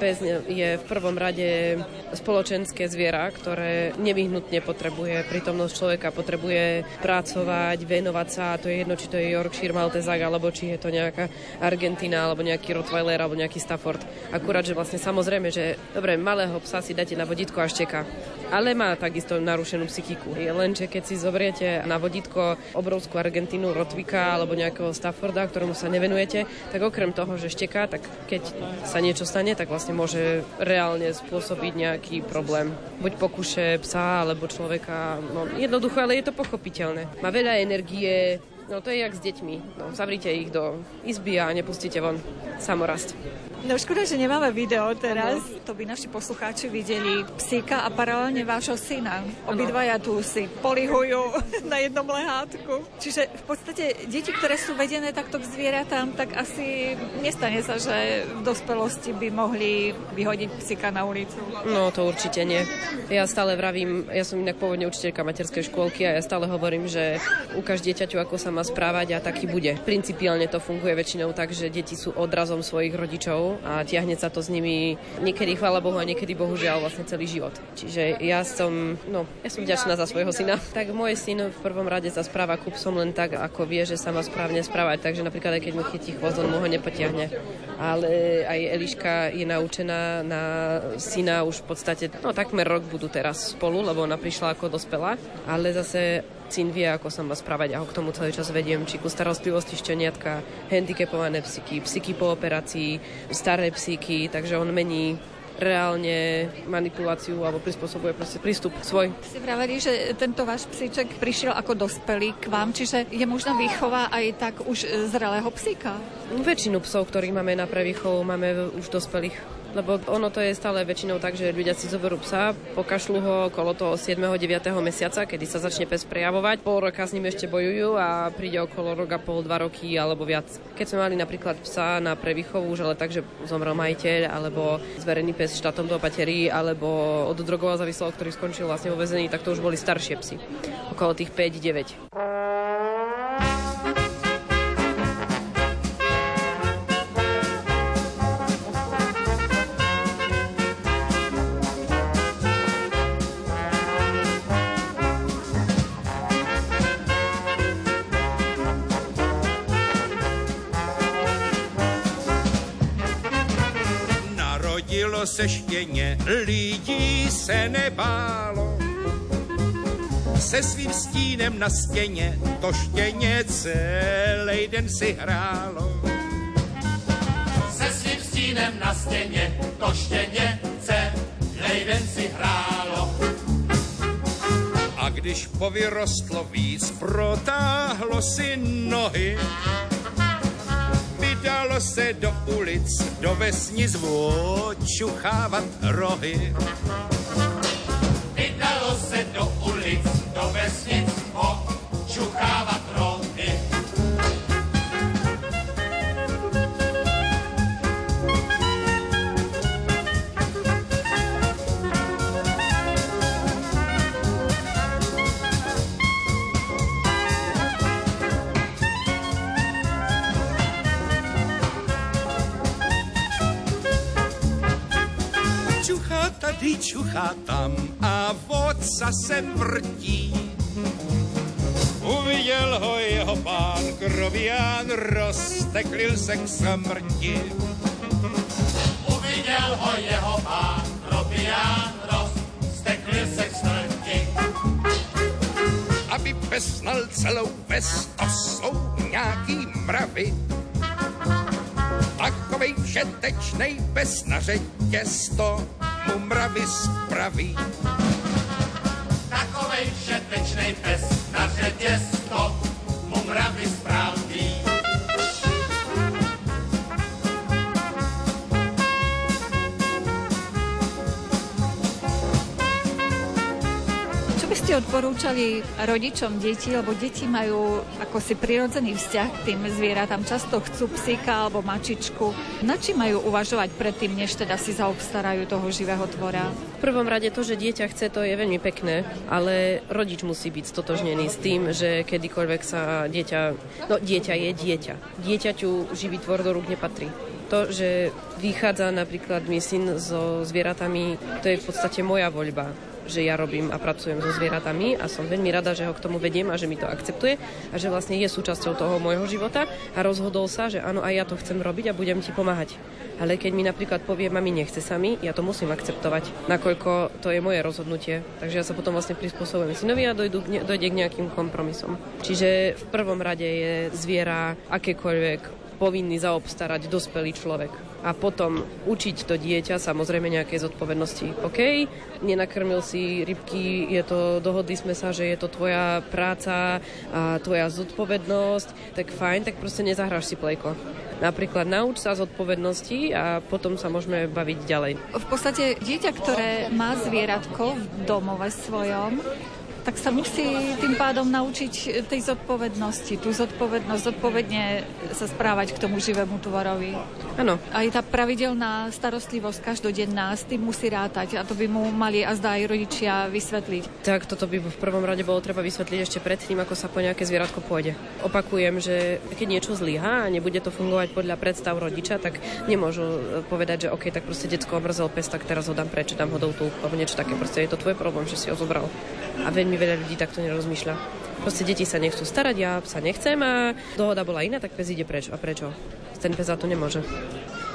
pes je v prvom rade spoločenské zviera, ktoré nevyhnutne potrebuje prítomnosť človeka, potrebuje pracovať, venovať sa, a to je jedno, či to je Yorkshire, Maltezák, alebo či je to nejaká Argentina, alebo nejaký rottweiler, alebo nejaký Stafford. Akurát, že vlastne samozrejme, že dobre, malého psa si dáte na vodítko a šteká, ale má takisto narušenú psychiku. Lenže keď si zoberiete na vodítko obrovskú Argentinu, rottweilera alebo nejakého Stafforda, ktorému sa nevenujete, tak okrem toho, že šteká, tak keď sa niečo stane, tak vlastne môže reálne spôsobiť nejaký problém. Buď pokuše psa alebo človeka. No, jednoducho, ale je to pochopiteľné. Má veľa energie. No to je jak s deťmi. No, zavrite ich do izby a nepustite von. Samorast. No škoda, že nemáme video teraz. To by naši poslucháči videli psíka a paralelne vášho syna. Obidvaja tu si polihujú na jednom lehátku. Čiže v podstate deti, ktoré sú vedené takto k zvieratám, tak asi nestane sa, že v dospelosti by mohli vyhodiť psíka na ulicu. No to určite nie. Ja stále vravím, ja som inak pôvodne učiteľka materskej škôlky a ja stále hovorím, že ukáž dieťaťu, ako sa má správať a taký bude. Principiálne to funguje väčšinou tak, že deti sú odrazom svojich rodičov a tiahne sa to s nimi niekedy chvála Bohu a niekedy bohužiaľ vlastne celý život. Čiže ja som vďačná za svojho syna. Tak môj syn v prvom rade sa správa ku psom len tak, ako vie, že sa má správne správať. Takže napríklad aj keď mu chytí chvost, on mu ho nepotiahne. Ale aj Eliška je naučená na syna už v podstate, takmer rok budú teraz spolu, lebo ona prišla ako dospelá. Ale zase syn vie, ako sa má správať a ho k tomu celý čas vediem, či ku starostlivosti šteniatka, handicapované psíky, psíky po operácii, staré psíky, takže on mení reálne manipuláciu alebo prispôsobuje proste prístup svoj. Si vraveli, že tento váš psíček prišiel ako dospelý k vám, čiže je možná výchova aj tak už zrelého psíka? Väčšinu psov, ktorých máme na prevýchovu, máme už dospelých. Lebo ono to je stále väčšinou tak, že ľudia si zoberú psa, pokašľú ho okolo toho 7. 9. mesiaca, kedy sa začne pes prejavovať. Pol roka s ním ešte bojujú a príde okolo roka, pol, 2 roky alebo viac. Keď sme mali napríklad psa na prevýchovu, už ale tak, že zomrel majiteľ, alebo zverený pes štátom do opatery, alebo od drogovo závislého, ktorý skončil vlastne vo väzení, tak to už boli staršie psi. Okolo tých 5-9. Se štěně lidí se nebálo, se svým stínem na stěně to štěně celý den si hrálo. Se svým stínem na stěně to štěně celý den si hrálo. A když povyrostlo víc, protáhlo si nohy, dalo se do ulic, do vesnic očuchávat rohy. Vydalo se do ulic, do vesnic očuchávat rohy. Čuchá tady, čuchá tam a vodca se vrtí. Uviděl ho jeho pán Krovián, rozteklil se k smrti. Uviděl ho jeho pán Krovián, rozteklil se k smrti. Aby pes znal celou ves, to jsou nějaký mravy. Takovej všetečnej pes na řetěz, to mu mravy spraví. Takovej všetečnej pes na řetěz, to mu mravy spraví. Čo by ste odporúčali rodičom detí, lebo deti majú akosi prirodzený vzťah k tým zvieratám, často chcú psíka alebo mačičku. Na čím majú uvažovať predtým, než teda si zaobstarajú toho živého tvora? V prvom rade to, že dieťa chce, to je veľmi pekné, ale rodič musí byť stotožnený s tým, že kedykoľvek sa dieťa... No, dieťa je dieťa. Dieťaťu živý tvor do rúk nepatrí. To, že vychádza napríklad môj syn so zvieratami, to je v podstate moja voľba, že ja robím a pracujem so zvieratami a som veľmi rada, že ho k tomu vediem a že mi to akceptuje a že vlastne je súčasťou toho môjho života a rozhodol sa, že áno, aj ja to chcem robiť a budem ti pomáhať. Ale keď mi napríklad povie, mami, nechce sa mi, ja to musím akceptovať, nakoľko to je moje rozhodnutie. Takže ja sa potom vlastne prispôsobujem synovi a dojde k nejakým kompromisom. Čiže v prvom rade je zviera akékoľvek povinný zaobstarať dospelý človek. A potom učiť to dieťa samozrejme nejakej zodpovednosti. OK, nenakrmil si rybky, je to, dohodli sme sa, že je to tvoja práca a tvoja zodpovednosť, tak fajn, tak proste nezahráš si plejko. Napríklad nauč sa zodpovednosti a potom sa môžeme baviť ďalej. V podstate dieťa, ktoré má zvieratko v domove svojom, tak sa musí tým pádom naučiť tej zodpovednosti, tú zodpovednosť, zodpovedne sa správať k tomu živému tvorovi. Áno. Aj tá pravidelná starostlivosť každodenná, s tým musí rátať a to by mu mali a zdá aj rodičia vysvetliť. Tak toto by v prvom rade bolo treba vysvetliť ešte predtým, ako sa po nejaké zvieratko pôjde. Opakujem, že keď niečo zlyhá a nebude to fungovať podľa predstav rodiča, tak nemôžu povedať, že OK, tak proste detsko omrzel pes, tak teraz ho dám preč, dám ho do útulku, alebo niečo také, proste je to tvoj problém, že si ho zobral. A veľmi veľa ľudí takto nerozmýšľa. Proste deti sa nechcú starať, ja psa nechcem a dohoda bola iná, tak pes ide preč. A prečo? Ten pes za to nemôže.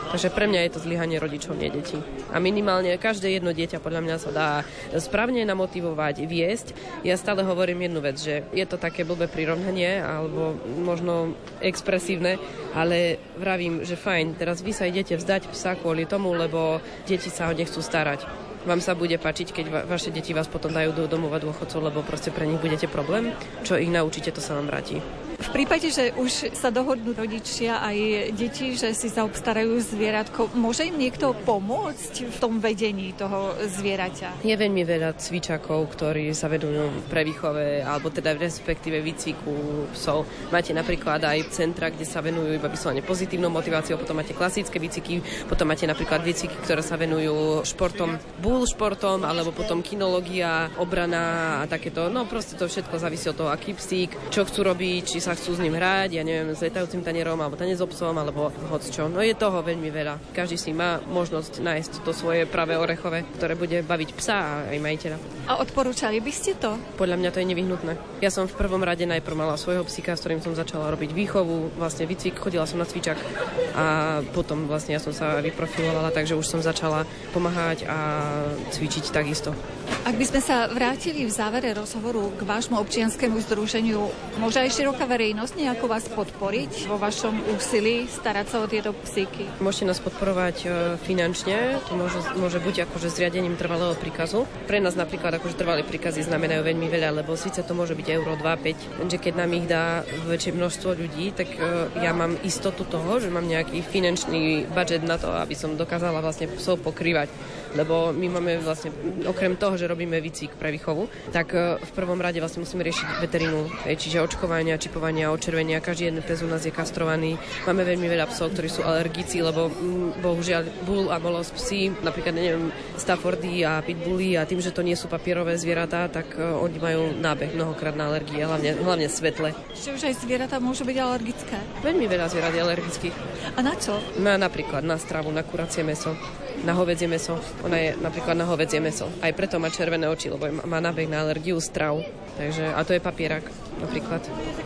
Takže pre mňa je to zlyhanie rodičov, nie detí. A minimálne každé jedno dieťa podľa mňa sa dá správne namotivovať, viesť. Ja stále hovorím jednu vec, že je to také blbé prirovnanie, alebo možno expresívne, ale vravím, že fajn, teraz vy sa idete vzdať psa kvôli tomu, lebo deti sa o nechcú starať. Vám sa bude páčiť, keď vaše deti vás potom dajú do domova dôchodcov, lebo proste pre nich budete problém. Čo ich naučíte, to sa vám vráti. V prípade, že už sa dohodnú rodičia aj deti, že si zaobstarajú zvieratko, môže im niekto pomôcť v tom vedení toho zvieraťa? Je veľmi veľa cvičakov, ktorí sa vedujú pre výchove, alebo teda respektíve výcviku psov. Máte napríklad aj centra, kde sa venujú iba vyslovene pozitívnou motiváciou, potom máte klasické výcviky, potom máte napríklad výcviky, ktoré sa venujú športom, bull športom, alebo potom kinológia, obrana a takéto. No proste to všetko závisí od toho, aký psík, čo chcú robiť, či sa chcú s ním hrať, ja neviem, s letajúcim tanierom, alebo tanec so psom, alebo hocčo. No je toho veľmi veľa. Každý si má možnosť nájsť to svoje pravé orechové, ktoré bude baviť psa a aj majiteľa. A odporúčali by ste to? Podľa mňa to je nevyhnutné. Ja som v prvom rade najprv mala svojho psíka, s ktorým som začala robiť výchovu, vlastne výcvik, chodila som na cvičak a potom vlastne ja som sa vyprofilovala, takže už som začala pomáhať a cvičiť takisto. Ak by sme sa vrátili v závere rozhovoru k vášmu občianskému združeniu, môže aj široká verejnosť nejako vás podporiť vo vašom úsilí starať sa o tieto psíky? Môžete nás podporovať finančne, to môže buď akože zriadením trvalého príkazu. Pre nás napríklad akože trvalé príkazy znamenajú veľmi veľa, lebo síce to môže byť euro 2,5, lenže keď nám ich dá väčšie množstvo ľudí, tak ja mám istotu toho, že mám nejaký finančný budget na to, aby som dokázala vlastne psov pokrývať, lebo my máme vlastne okrem toho, že robíme výcvik pre výchovu, tak v prvom rade vlastne musíme riešiť veterinu, čiže očkovania, čipovania, očervenia, každý jeden pes u nás je kastrovaný. Máme veľmi veľa psov, ktorí sú alergici, lebo bohužiaľ bull a molos psi, napríklad neviem, Staffordy a pitbully, a tým, že to nie sú papierové zvieratá, tak oni majú nábeh mnohokrát na alergie, hlavne svetle. Ešte už aj zvieratá môžu byť alergické. Veľmi veľa zvierat je alergických. A na čo? Napríklad na stravu, na kuracie mäso, na hovädzie mäso. Ona je napríklad na hovädzie mäso. Aj preto má červené oči, lebo má nábeh na alergiu z tráv. Takže, a to je papierak. napríklad.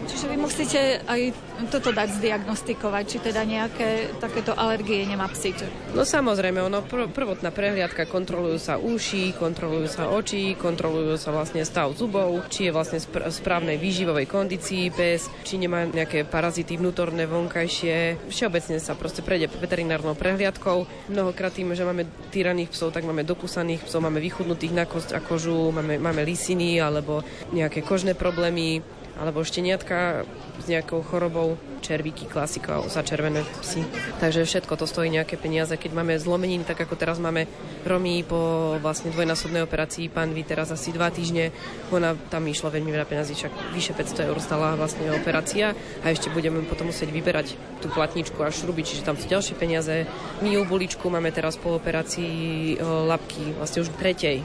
Čiže vy musíte aj toto dať zdiagnostikovať, či teda nejaké takéto alergie nemá psík? No samozrejme, ono prvotná prehliadka, kontrolujú sa uši, kontrolujú sa oči, kontrolujú sa vlastne stav zubov, či je vlastne správnej výživovej kondícii pes, či nemá nejaké parazity vnútorné, vonkajšie. Všeobecne sa proste prejde veterinárnou prehliadkou. Mnohokrát tým, že máme tyraných psov, tak máme dokusaných psov, máme vychudnutých na kosť a kožu, máme lisiny alebo nejaké kožné problémy, alebo šteniatka s nejakou chorobou, červíky, klasika, začervené psy. Takže všetko to stojí nejaké peniaze. Keď máme zlomeniny, tak ako teraz máme Romy po vlastne dvojnásobnej operácii panvy, teraz asi 2 týždne, ona tam išlo veľmi veľa peniazí, však vyše 500 € stála vlastne operácia a ešte budeme potom musieť vyberať tú platničku a šruby, čiže tam sú ďalšie peniaze. My u Buličku máme teraz po operácii labky, vlastne už tretej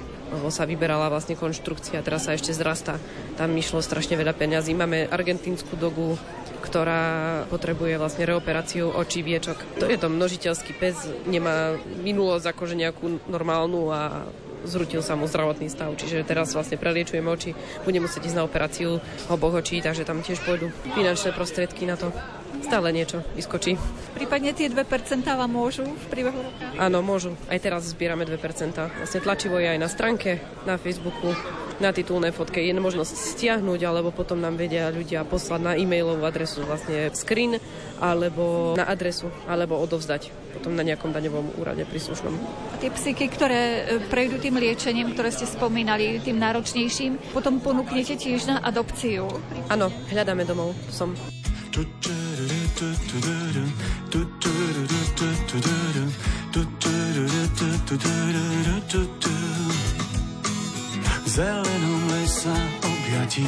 sa vyberala vlastne konštrukcia, teraz sa ešte zrasta. Tam išlo strašne veľa peňazí. Máme argentínsku dogu, ktorá potrebuje vlastne reoperáciu očí, viečok. To je to množiteľský pes, nemá minulosť akože nejakú normálnu a zrutil sa mu zdravotný stav, čiže teraz vlastne preliečujeme oči, bude musieť ísť na operáciu oboch očí, takže tam tiež pôjdu finančné prostriedky na to. Stále niečo vyskočí. Prípadne tie 2% vám môžu v priebehu roka? Áno, môžu. Aj teraz zbierame 2%. Vlastne tlačivo je aj na stránke, na Facebooku, na titulnej fotke. Je možnosť stiahnuť, alebo potom nám vedia ľudia poslať na e-mailovú adresu vlastne screen, alebo na adresu, alebo odovzdať potom na nejakom daňovom úrade príslušnom. A tie psíky, ktoré prejdú tým liečením, ktoré ste spomínali, tým náročnejším, potom ponúknete tiež na adopciu? Áno, hľadáme domov psom. V zelenom lesa objatí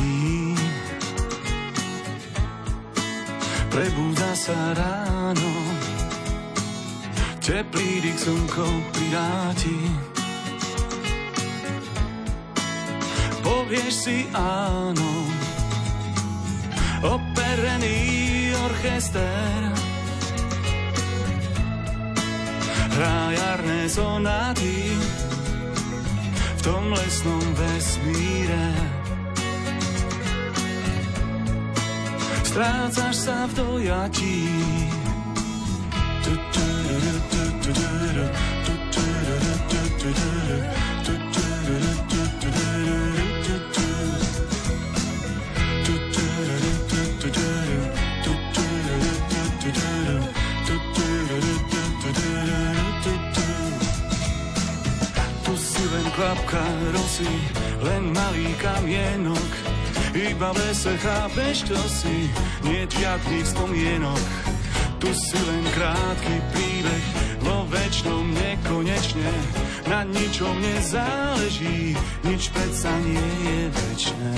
prebúda sa ráno, teplý dých slnkom pridáti. Povieš si áno, operený orchester hrá jarné sonáty v tom lesnom vesmíre. Strácaš sa v dojatí. Klapka rosy, len malý kamienok, iba v lese chápeš, čo si, nie žiadnych spomienok. Tu si len krátky príbeh, vo večnom nekonečne, na ničom nezáleží, nič predsa nie je večné.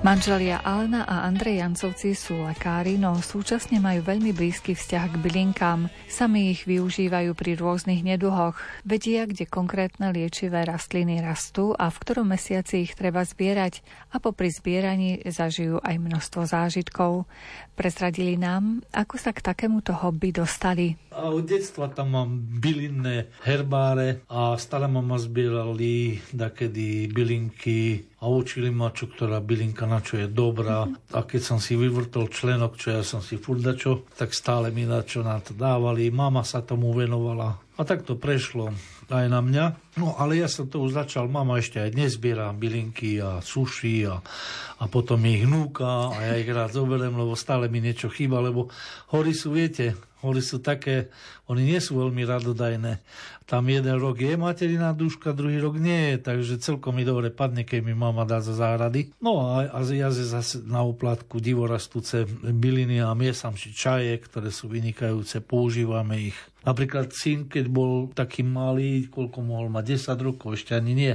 Manželia Alena a Andrej Jancovci sú lekári, no súčasne majú veľmi blízky vzťah k bylinkám. Sami ich využívajú pri rôznych neduhoch. Vedia, kde konkrétne liečivé rastliny rastú a v ktorom mesiaci ich treba zbierať a popri zbieraní zažijú aj množstvo zážitkov. Prezradili nám, ako sa k takémuto hobby dostali. A od detstva tam mám bylinné herbáre a stále mama zbierali takedy bylinky a učili ma, čo ktorá bylinka na čo je dobrá. A keď som si vyvrtol členok, čo ja som si furt dačo, tak stále mi na čo na to dávali. Mama sa tomu venovala. A tak to prešlo aj na mňa. No ale ja som to už začal. Mama ešte aj dnes zbiera bylinky a suši a potom ich núka a ja ich rád zoberiem, lebo stále mi niečo chýba, lebo hory sú, viete, hory sú také, oni nie sú veľmi radodajné. Tam jeden rok je materina duška, druhý rok nie je, takže celkom mi dobre padne, keď mi mama dá za záhrady. No a ja zase na úplatku divorastúce byliny a miesam si čaje, ktoré sú vynikajúce, používame ich. Napríklad syn, keď bol taký malý, koľko mohol mať, 10 rokov, ešte ani nie,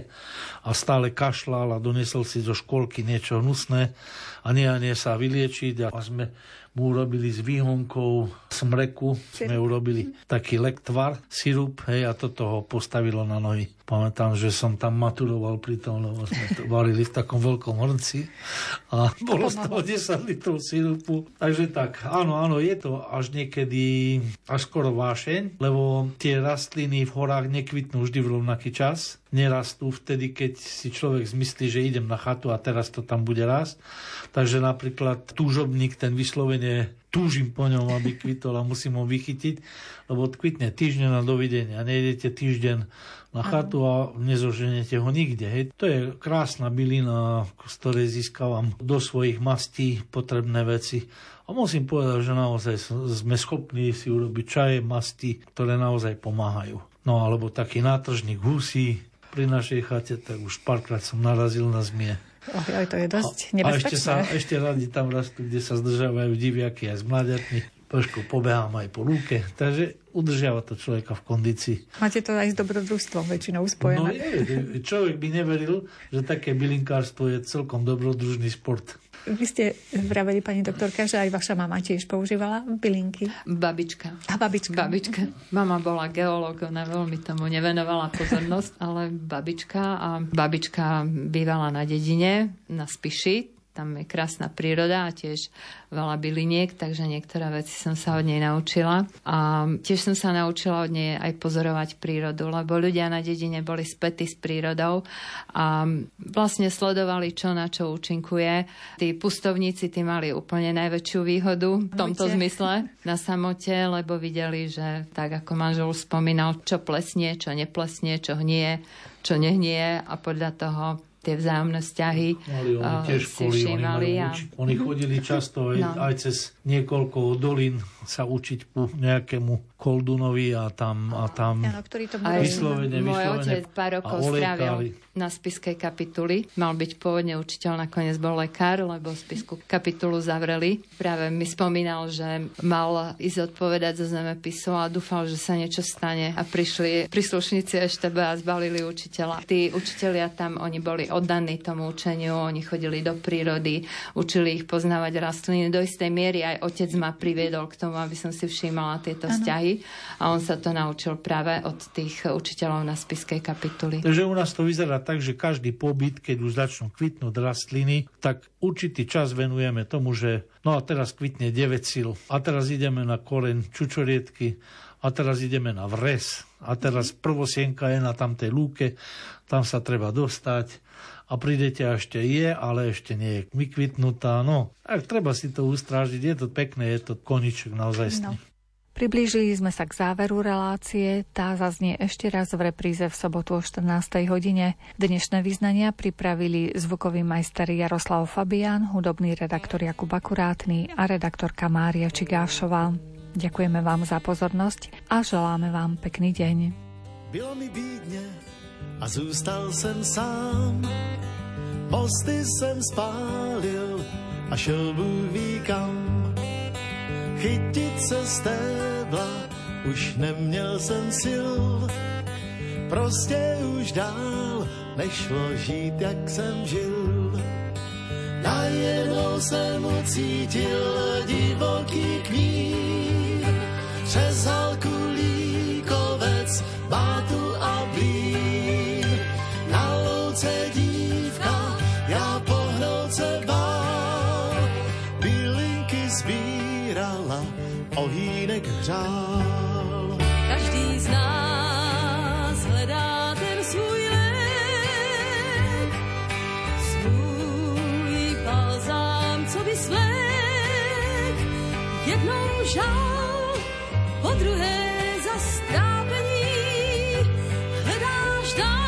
a stále kašľal a donesol si zo školky niečo hnusné a nie sa vyliečiť a sme mu urobili s výhonkou smreku, sme urobili taký lektvar, sirup, hej, a toto ho postavilo na nohy. Pamätám, že som tam maturoval pri tom, lebo sme to varili v takom veľkom hrnci a bolo z toho 10 litrov sirupu. Takže tak, áno, je to až niekedy, až skoro vášeň, lebo tie rastliny v horách nekvitnú vždy v rovnaký čas. nerastú vtedy, keď si človek zmyslí, že idem na chatu a teraz to tam bude rásť. Takže napríklad túžobník, ten vyslovene túžim po ňom, aby kvitol a musím ho vychytiť, lebo odkvitne týždeň na dovidenia. Nejdete týždeň na chatu a nezoženete ho nikde. Hej. To je krásna bylina, z ktorej získavam do svojich mastí potrebné veci. A musím povedať, že naozaj sme schopní si urobiť čaje, masti, ktoré naozaj pomáhajú. No alebo taký nátržník husí pri našej chate, tak už párkrát som narazil na zmie. Oj, to je dosť nebezpečné. A ešte radi tam rastú, kde sa zdržiavajú diviaky aj s mláďatmi. Trošku pobehám aj po lúke, takže udržiava to človeka v kondícii. Máte to aj s dobrodružstvom väčšinou spojené. No je, človek by neveril, že také bylinkárstvo je celkom dobrodružný šport. Vy ste vraveli, pani doktorka, že aj vaša mama tiež používala bylinky. Babička. Mama bola geológ, ona veľmi tomu nevenovala pozornosť, ale babička. A babička bývala na dedine, na Spiši. Tam je krásna príroda a tiež veľa byliniek, takže niektoré veci som sa od nej naučila. A tiež som sa naučila od nej aj pozorovať prírodu, lebo ľudia na dedine boli spätí s prírodou a vlastne sledovali, čo na čo účinkuje. Tí pustovníci, tí mali úplne najväčšiu výhodu v tomto zmysle na samote, lebo videli, že tak ako manžel spomínal, čo plesnie, čo neplesnie, čo hnie, čo nehnie a podľa toho tie vzájomné vzťahy si všímali. Oni chodili často aj cez niekoľko dolín sa učiť po nejakému koldunovi a tam áno, ktorý to bol vyslovene. Môj otec pár rokov strávil na Spišskej kapituli. Mal byť pôvodne učiteľ, nakoniec bol lekár, lebo Spišskú kapitulu zavreli. Práve mi spomínal, že mal ísť odpovedať zo zemepisu a dúfal, že sa niečo stane. A prišli príslušníci Štba a zbalili učiteľa. Tí učitelia tam, oni boli oddaní tomu učeniu, oni chodili do prírody, učili ich poznávať rastliny. Do istej miery aj otec ma priviedol k tomu, aby som si všímala tieto vzťahy a on sa to naučil práve od tých učiteľov na Spišskej kapituli. Takže u nás to vyzerá tak, že každý pobyt, keď už začnú kvitnúť rastliny, tak určitý čas venujeme tomu, že no a teraz kvitne 9 síl a teraz ideme na koreň čučoriedky a teraz ideme na vres a teraz prvosienka je na tamtej lúke, tam sa treba dostať. A prídete a ešte je, ale ešte nie je vykvitnutá. No, tak treba si to ustrážiť. Je to pekné, je to koniček naozajstný. No. Priblížili sme sa k záveru relácie. Tá zaznie ešte raz v repríze v sobotu o 14:00. Dnešné vyznania pripravili zvukový majster Jaroslav Fabián, hudobný redaktor Jakub Akurátny a redaktorka Mária Čigášová. Ďakujeme vám za pozornosť a želáme vám pekný deň. Bylo mi bídne a zůstal jsem sám, mosty jsem spálil a šel Bůh ví kam. Chytit se stébla už neměl jsem sil, prostě už dál nešlo žít, jak jsem žil. Najednou jsem ucítil divoký knír, řezal kulíkovec, bátu a blír. Na louce dívka, já pohnout se bál, bylinky sbírala, ohýnek hřál. Každý z nás hledá ten svůj lék, svůj balzám, co by svék. Jednou žál, po druhé zastrápení, hledáš dál.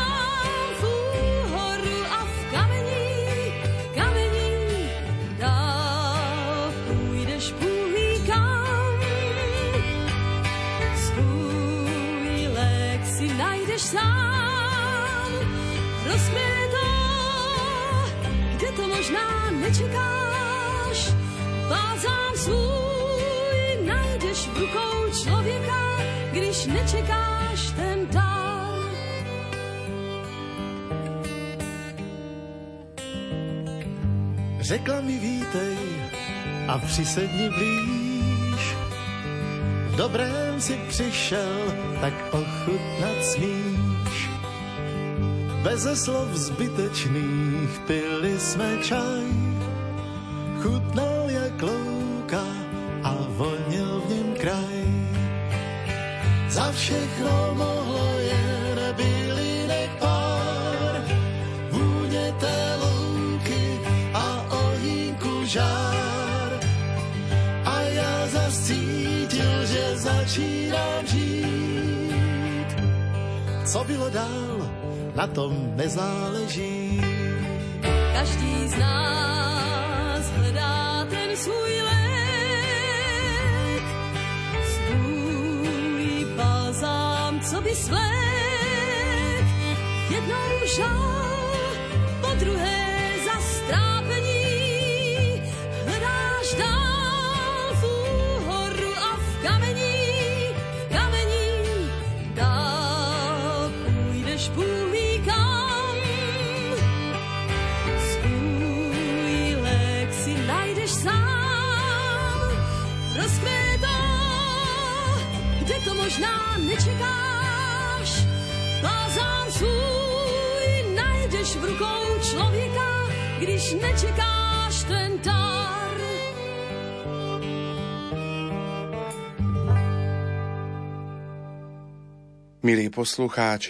Sám rozkvěje to, kde to možná nečekáš. Vázám svůj najdeš v rukou člověka, když nečekáš ten dál. Řekla mi vítej a přisedni blíž, v dobrém si přišel, tak ochutnat smíš. Beze slov zbytečných pili jsme čaj, chutnal jak louka a vonil v něm kraj. Za všechno mohlo jen bylinek pár, patří nám žít. Co bylo dál, na tom nezáleží. Každý z nás hledá ten svůj lék, svůj balzám, co by svlék. Jednou žal, po druhé zastrápení. Hledáš dál v úhoru a v kamení, kamení. Dál půjdeš půlí kam. Svůj lék si najdeš sám. Rozkvétá, kde to možná nečekáš. Pázám svůj najdeš v rukou člověka, když nečekáš ten dar. Milí poslucháči,